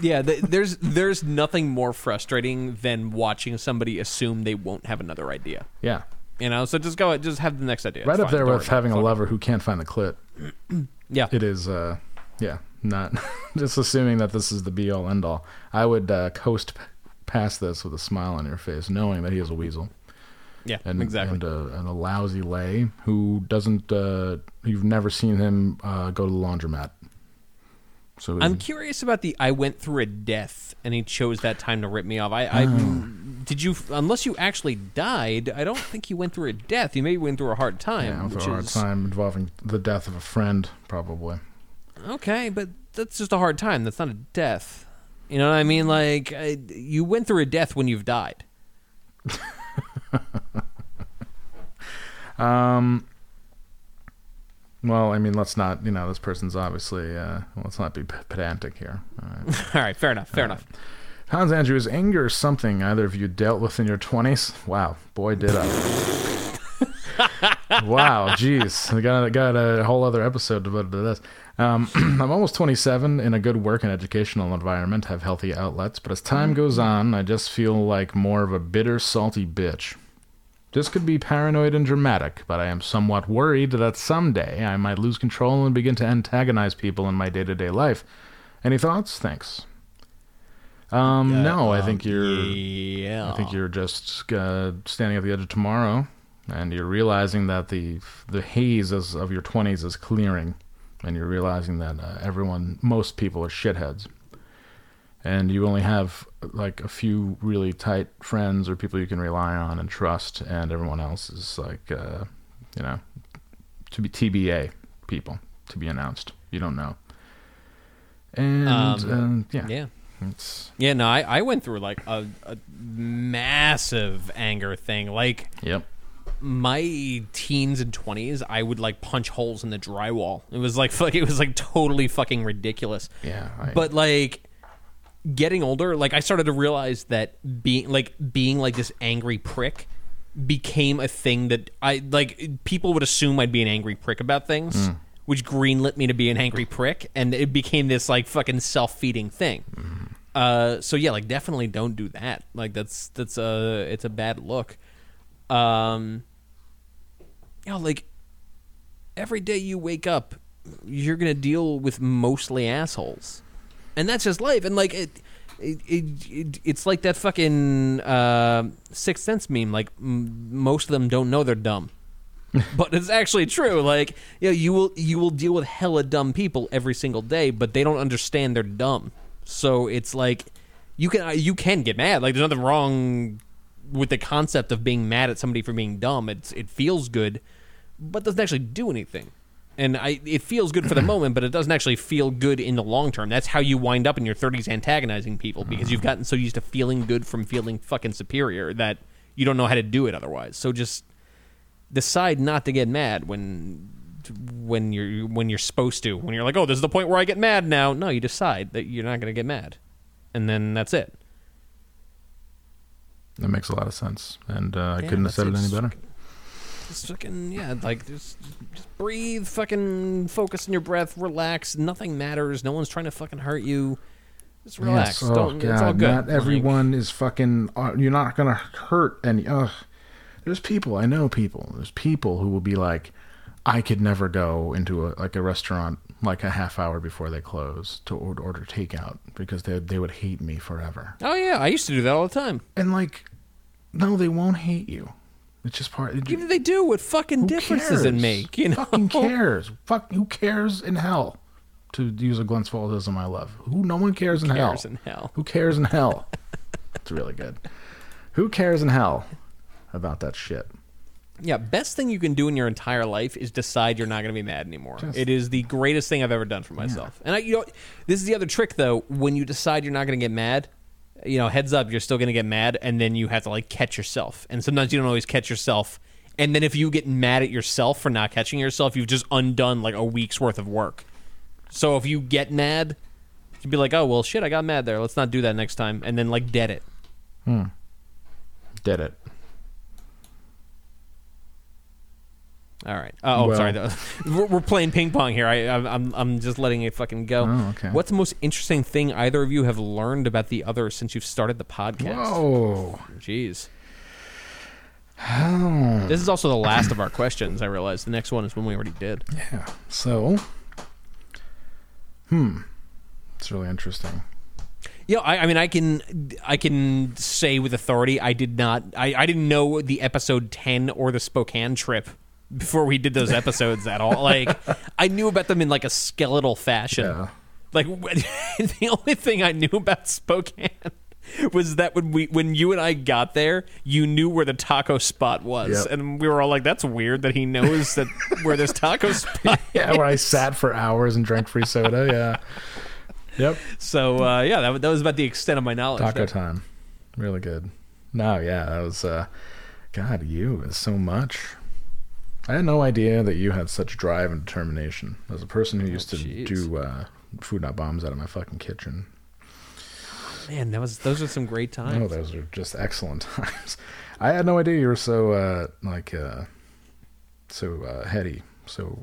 Yeah, there's nothing more frustrating than watching somebody assume they won't have another idea. Yeah. You know, so just go, just have the next idea. Right up there with having a lover who can't find the clit. Yeah. It is, not just assuming that this is the be all end all. I would coast past this with a smile on your face, knowing that he is a weasel. Yeah, exactly. And a lousy lay who doesn't, you've never seen him go to the laundromat. So I'm curious about the I went through a death and he chose that time to rip me off. Unless you actually died, I don't think you went through a death. You maybe went through a hard time. Yeah, a hard time involving the death of a friend, probably. Okay, but that's just a hard time. That's not a death. You know what I mean? Like, you went through a death when you've died. Well, I mean, let's not, you know, this person's obviously, let's not be pedantic here. All right, fair enough. Hans Andrew, is anger something either of you dealt with in your 20s? Wow, boy, did I. Wow, jeez. I got a whole other episode devoted to this. I'm almost 27, in a good work and educational environment, have healthy outlets, but as time goes on, I just feel like more of a bitter, salty bitch. This could be paranoid and dramatic, but I am somewhat worried that someday I might lose control and begin to antagonize people in my day-to-day life. Any thoughts? Thanks. I think you're just standing at the edge of tomorrow, and you're realizing that the haze of your 20s is clearing. and you're realizing that most people are shitheads, and you only have like a few really tight friends or people you can rely on and trust, and everyone else is like, to be TBA people, to be announced. You don't know. And I went through like a massive anger thing. Like, yep. My teens and 20s, I would like punch holes in the drywall. It was like totally fucking ridiculous. Yeah. But like getting older, like I started to realize that being like this angry prick became a thing that I like. People would assume I'd be an angry prick about things, which greenlit me to be an angry prick, and it became this like fucking self-feeding thing. Mm. So yeah, like definitely don't do that. Like that's it's a bad look. Like every day you wake up, you're gonna deal with mostly assholes, and that's just life. And like it's like that fucking Sixth Sense meme. Like most of them don't know they're dumb, but it's actually true. Like you will deal with hella dumb people every single day, but they don't understand they're dumb. So it's like you can get mad. Like there's nothing wrong with the concept of being mad at somebody for being dumb. It feels good, but doesn't actually do anything. And it feels good for the moment, but it doesn't actually feel good in the long term. That's how you wind up in your 30s antagonizing people, because you've gotten so used to feeling good from feeling fucking superior that you don't know how to do it otherwise. So just decide not to get mad when you're supposed to. When you're like, oh, this is the point where I get mad now. No, you decide that you're not going to get mad, and then that's it. That makes a lot of sense, and I couldn't have said it any better. Just fucking, just breathe, fucking focus on your breath, relax, nothing matters, no one's trying to fucking hurt you, just relax, yes. It's all good. Not everyone is fucking, you're not gonna hurt any, there's people who will be like, I could never go into a restaurant like a half hour before they close to order takeout because they would hate me forever. Oh yeah, I used to do that all the time. And like, no, they won't hate you. It's just part. Even if they do, what fucking difference does it make? You know, fucking cares. Fuck, who cares in hell? To use a Glenn Swaledism I love. No one cares in hell. Who cares in hell? It's really good. Who cares in hell about that shit? Yeah, best thing you can do in your entire life is decide you're not going to be mad anymore. It is the greatest thing I've ever done for myself. Yeah. And this is the other trick though. When you decide you're not going to get mad, heads up, you're still going to get mad, and then you have to, like, catch yourself. And sometimes you don't always catch yourself. And then if you get mad at yourself for not catching yourself, you've just undone, like, a week's worth of work. So if you get mad, you'd be like, oh, well, shit, I got mad there. Let's not do that next time. And then, like, dead it. Dead it. All right. Sorry. We're playing ping pong here. I'm just letting it fucking go. Oh, okay. What's the most interesting thing either of you have learned about the other since you've started the podcast? Whoa. Jeez. Oh. This is also the last of our questions, I realize. The next one is one we already did. Yeah. So. It's really interesting. Yeah, I can say with authority I didn't know the episode 10 or the Spokane trip before we did those episodes at all. Like, I knew about them in, like, a skeletal fashion. Yeah. Like, the only thing I knew about Spokane was that when you and I got there, you knew where the taco spot was. Yep. And we were all like, that's weird that he knows that where this taco spot is. Where I sat for hours and drank free soda, yeah. Yep. So, that was about the extent of my knowledge. Taco time. Really good. No, yeah, that was... God, you is so much... I had no idea that you had such drive and determination. As a person who used to do food not bombs out of my fucking kitchen. Man, those are some great times. No, those are just excellent times. I had no idea you were so heady, so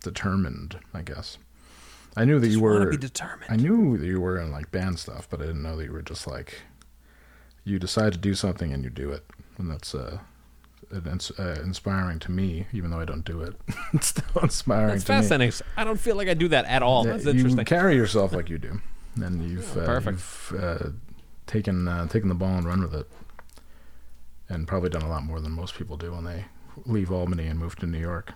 determined. I guess I knew that you were. Be determined. I knew that you were in like band stuff, but I didn't know that you were just like you decide to do something and you do it, and that's. Inspiring to me, even though I don't do it. It's still inspiring to me. That's fascinating. I don't feel like I do that at all. That's interesting. You carry yourself like you do, and you've taken the ball and run with it, and probably done a lot more than most people do when they leave Albany and move to New York.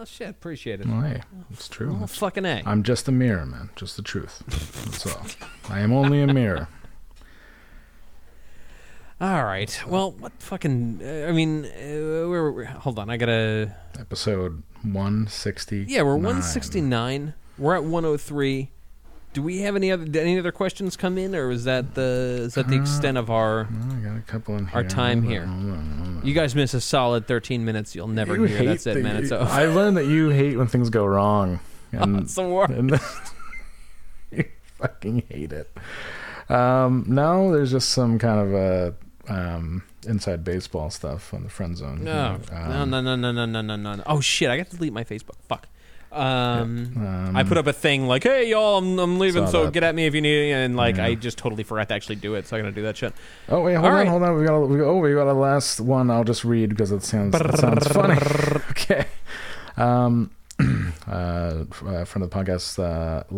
Oh, shit. Appreciate it. Well, hey, it's true. Oh, fucking A. I'm just a mirror, man. Just the truth. That's all. I am only a mirror. All right. Well, what fucking... we're hold on. I got to... Episode 169. Yeah, we're 169. We're at 103. Do we have any other questions come in, or is that the extent of our I got a couple in here. Our time here? Hold on. You guys miss a solid 13 minutes. You'll never hear. That's it, man. It's over. I learned that you hate when things go wrong. And, it's the worst. You fucking hate it. No, there's just some kind of inside baseball stuff on the friend zone. No, no. Oh shit! I got to delete my Facebook. Fuck. I put up a thing like, hey y'all, I'm leaving, so get at me if you need, and I just totally forgot to actually do it, so I gotta do that shit. Oh wait, hold on, we got a last one. I'll just read because it sounds funny. Okay. Friend of the podcast,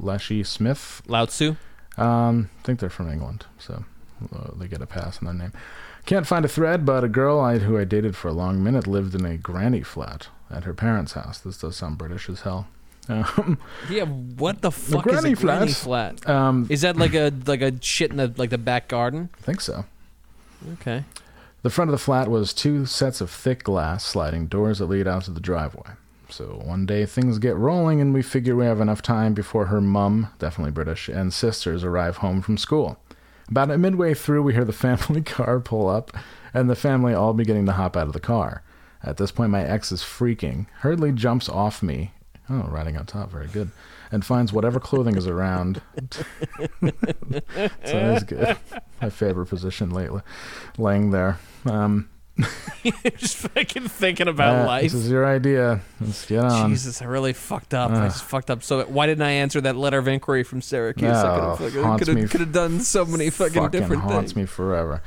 Lashy Smith, Lao Tzu. I think they're from England, so they get a pass on their name. Can't find a thread, but a girl who I dated for a long minute lived in a granny flat at her parents' house. This does sound British as hell. Yeah, what the fuck is a granny flat? Is that like a shit in the back garden? I think so. Okay. The front of the flat was two sets of thick glass sliding doors that lead out to the driveway. So one day things get rolling, and we figure we have enough time before her mum, definitely British, and sisters arrive home from school. About midway through, we hear the family car pull up, and the family all beginning to hop out of the car. At this point, my ex is freaking, hurriedly jumps off me, riding on top, very good, and finds whatever clothing is around. So that's good. My favorite position lately, laying there. You're just fucking thinking about life. This is your idea. Let's get on. Jesus, I really fucked up. I just fucked up. So why didn't I answer that letter of inquiry from Syracuse? I could have done so many fucking different things. Haunts me forever.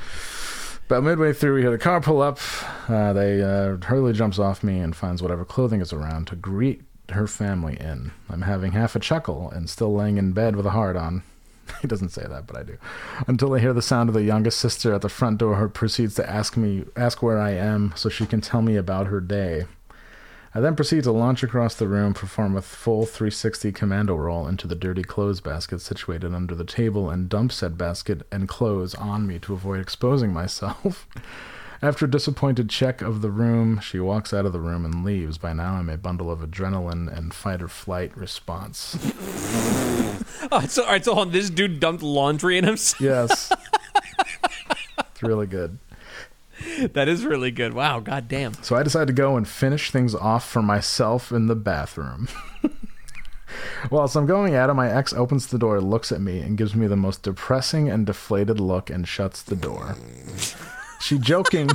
But midway through, we hear the car pull up. They hurriedly jumps off me and finds whatever clothing is around to greet her family in. I'm having half a chuckle and still laying in bed with a hard on. He doesn't say that, but I do. Until I hear the sound of the youngest sister at the front door, who proceeds to ask where I am so she can tell me about her day. I then proceed to launch across the room, perform a full 360 commando roll into the dirty clothes basket situated under the table, and dump said basket and clothes on me to avoid exposing myself. After a disappointed check of the room, she walks out of the room and leaves. By now, I'm a bundle of adrenaline and fight-or-flight response. All right, so hold on. This dude dumped laundry in himself? Yes. It's really good. That is really good. Wow, goddamn. So I decided to go and finish things off for myself in the bathroom. Well, as I'm going at it, my ex opens the door, looks at me, and gives me the most depressing and deflated look and shuts the door. She joking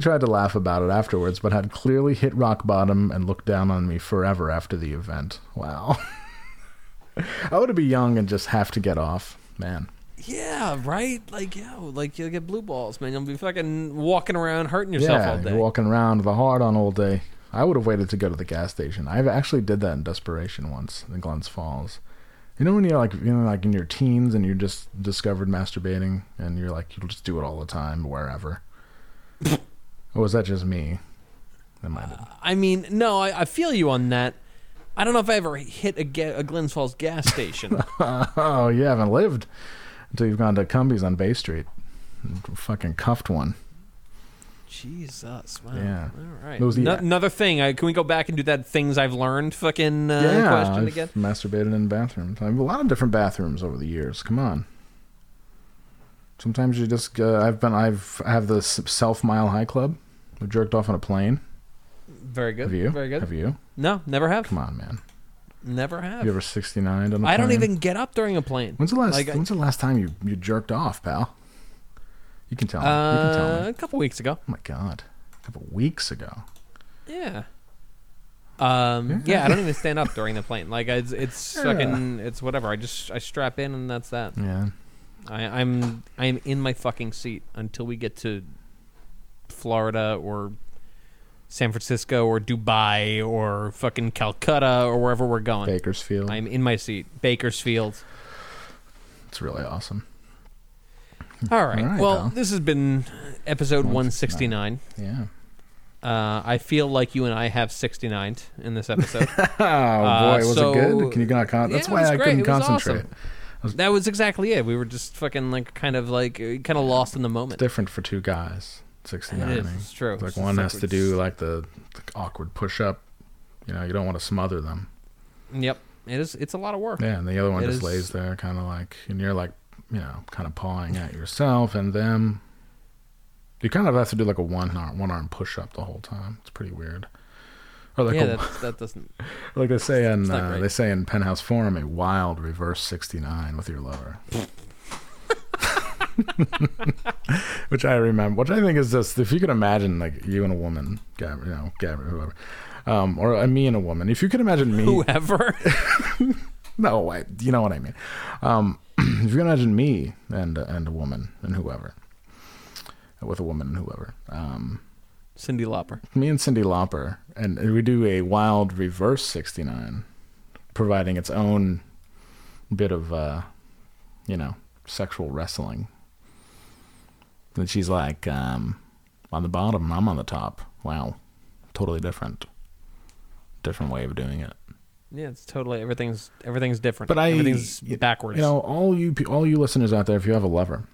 tried to laugh about it afterwards, but had clearly hit rock bottom and looked down on me forever after the event. Wow. I would be young and just have to get off, man. Yeah, right? You'll get blue balls, man. You'll be fucking walking around hurting yourself all day. You're walking around with a hard on all day. I would have waited to go to the gas station. I've actually did that in desperation once in Glens Falls. You know when you're like in your teens and you just discovered masturbating and you're like, you'll just do it all the time, wherever. Or was that just me? I feel you on that. I don't know if I ever hit a Glens Falls gas station. Oh, you haven't lived until you've gone to Cumbies on Bay Street. Fucking cuffed one. Jesus, wow. Yeah. All right. Another thing. Can we go back and do that things I've learned fucking question again? Masturbated in bathrooms. I have a lot of different bathrooms over the years. Come on. Sometimes you just I have the Self Mile High Club. I jerked off on a plane. Very good. Have you? Very good. Have you? No, never have. Come on, man. Never have. You ever 69'd on a plane? I don't even get up during a plane. When's the last time you jerked off, pal? You can tell me. A couple weeks ago. Oh, my God. A couple weeks ago. Yeah. Yeah, I don't even stand up during the plane. It's fucking... It's whatever. I strap in and that's that. Yeah. I'm in my fucking seat until we get to Florida or San Francisco or Dubai or fucking Calcutta or wherever we're going. Bakersfield. I'm in my seat. Bakersfield. It's really awesome. All right. All right, well, this has been episode 169. Yeah. I feel like you and I have 69'd in this episode. Boy, was it good? Can you not That's why I couldn't concentrate. Awesome. That was exactly it. We were just fucking kind of lost in the moment. It's different for two guys. 69. It is. It's true. It's like one has to do like the awkward push up. You know, you don't want to smother them. Yep. It is. It's a lot of work. Yeah, and the other one just lays there, kind of like, and you're like, you know, kind of pawing at yourself and them. You kind of have to do like a one arm push up the whole time. It's pretty weird. Or like that doesn't. Like they say in right. They say in Penthouse Forum, a wild reverse 69 with your lover, which I remember. Which I think is just, if you can imagine like you and a woman, Gabrielle, whoever, or me and a woman. If you can imagine me, whoever. No, you know what I mean. If you can imagine me and a woman and whoever. With a woman and whoever. Cindy Lauper. Me and Cindy Lauper. And we do a wild reverse 69, providing its own bit of, sexual wrestling. And she's like, on the bottom, I'm on the top. Wow. Totally different. Different way of doing it. Yeah, it's totally, everything's different. But everything's backwards. You know, all you listeners out there, if you have a lover,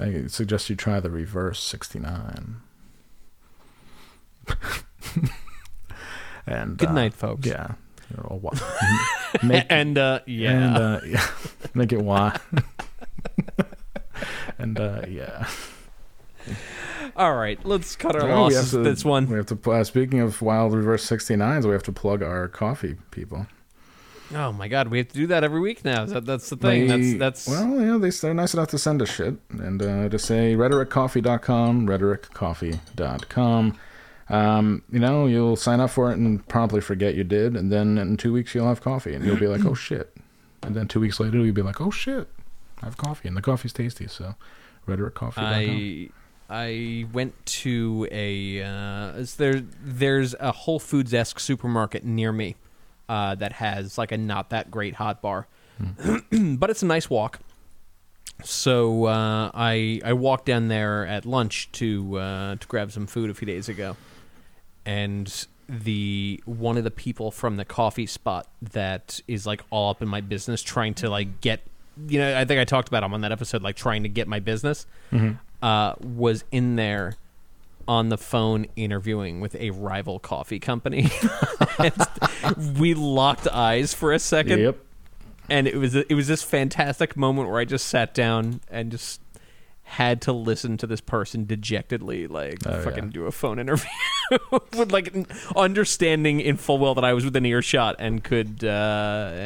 I suggest you try the reverse 69. And good night, folks. Yeah. Make it wild. Yeah. All right, let's cut our losses. This one. We have to. Speaking of wild reverse 69s, we have to plug our coffee people. Oh my God, we have to do that every week now. That's the thing. They're nice enough to send us shit and to say rhetoriccoffee.com, rhetoriccoffee.com. You'll sign up for it and promptly forget you did, and then in 2 weeks you'll have coffee and you'll be like, oh shit. And then 2 weeks later you'll be like, oh shit, I have coffee and the coffee's tasty. So rhetoriccoffee.com. I went to a there's a Whole Foods-esque supermarket near me. That has like a not that great hot bar, but it's a nice walk. So I walked down there at lunch to grab some food a few days ago, and one of the people from the coffee spot that is like all up in my business, trying to like get, I think I talked about him on that episode, like trying to get my business, was in there on the phone interviewing with a rival coffee company. We locked eyes for a second. Yep. And it was this fantastic moment where I just sat down and just had to listen to this person dejectedly do a phone interview with like understanding in full well that I was within earshot and could hear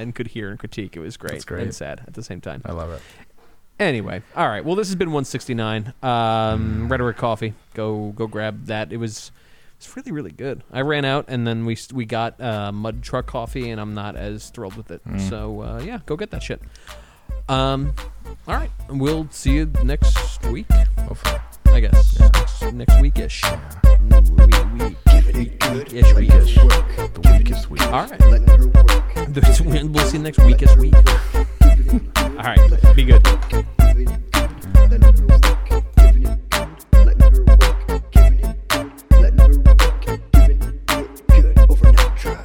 and critique. It was great. That's great. And sad at the same time. I love it. Anyway, all right. Well, this has been 169. Rhetoric Coffee. Go grab that. It's really, really good. I ran out, and then we got mud truck coffee, and I'm not as thrilled with it. So, go get that shit. All right. We'll see you next week. Hopefully. I guess. Yeah. Next week-ish. We give it a good-ish week-ish. The weakest week. All right. Let her work. We'll see you next week-ish week. All right. Be good. Let her work. Giving it good. Let her work. Giving it good. Let her work. Giving it good. Overnight drive.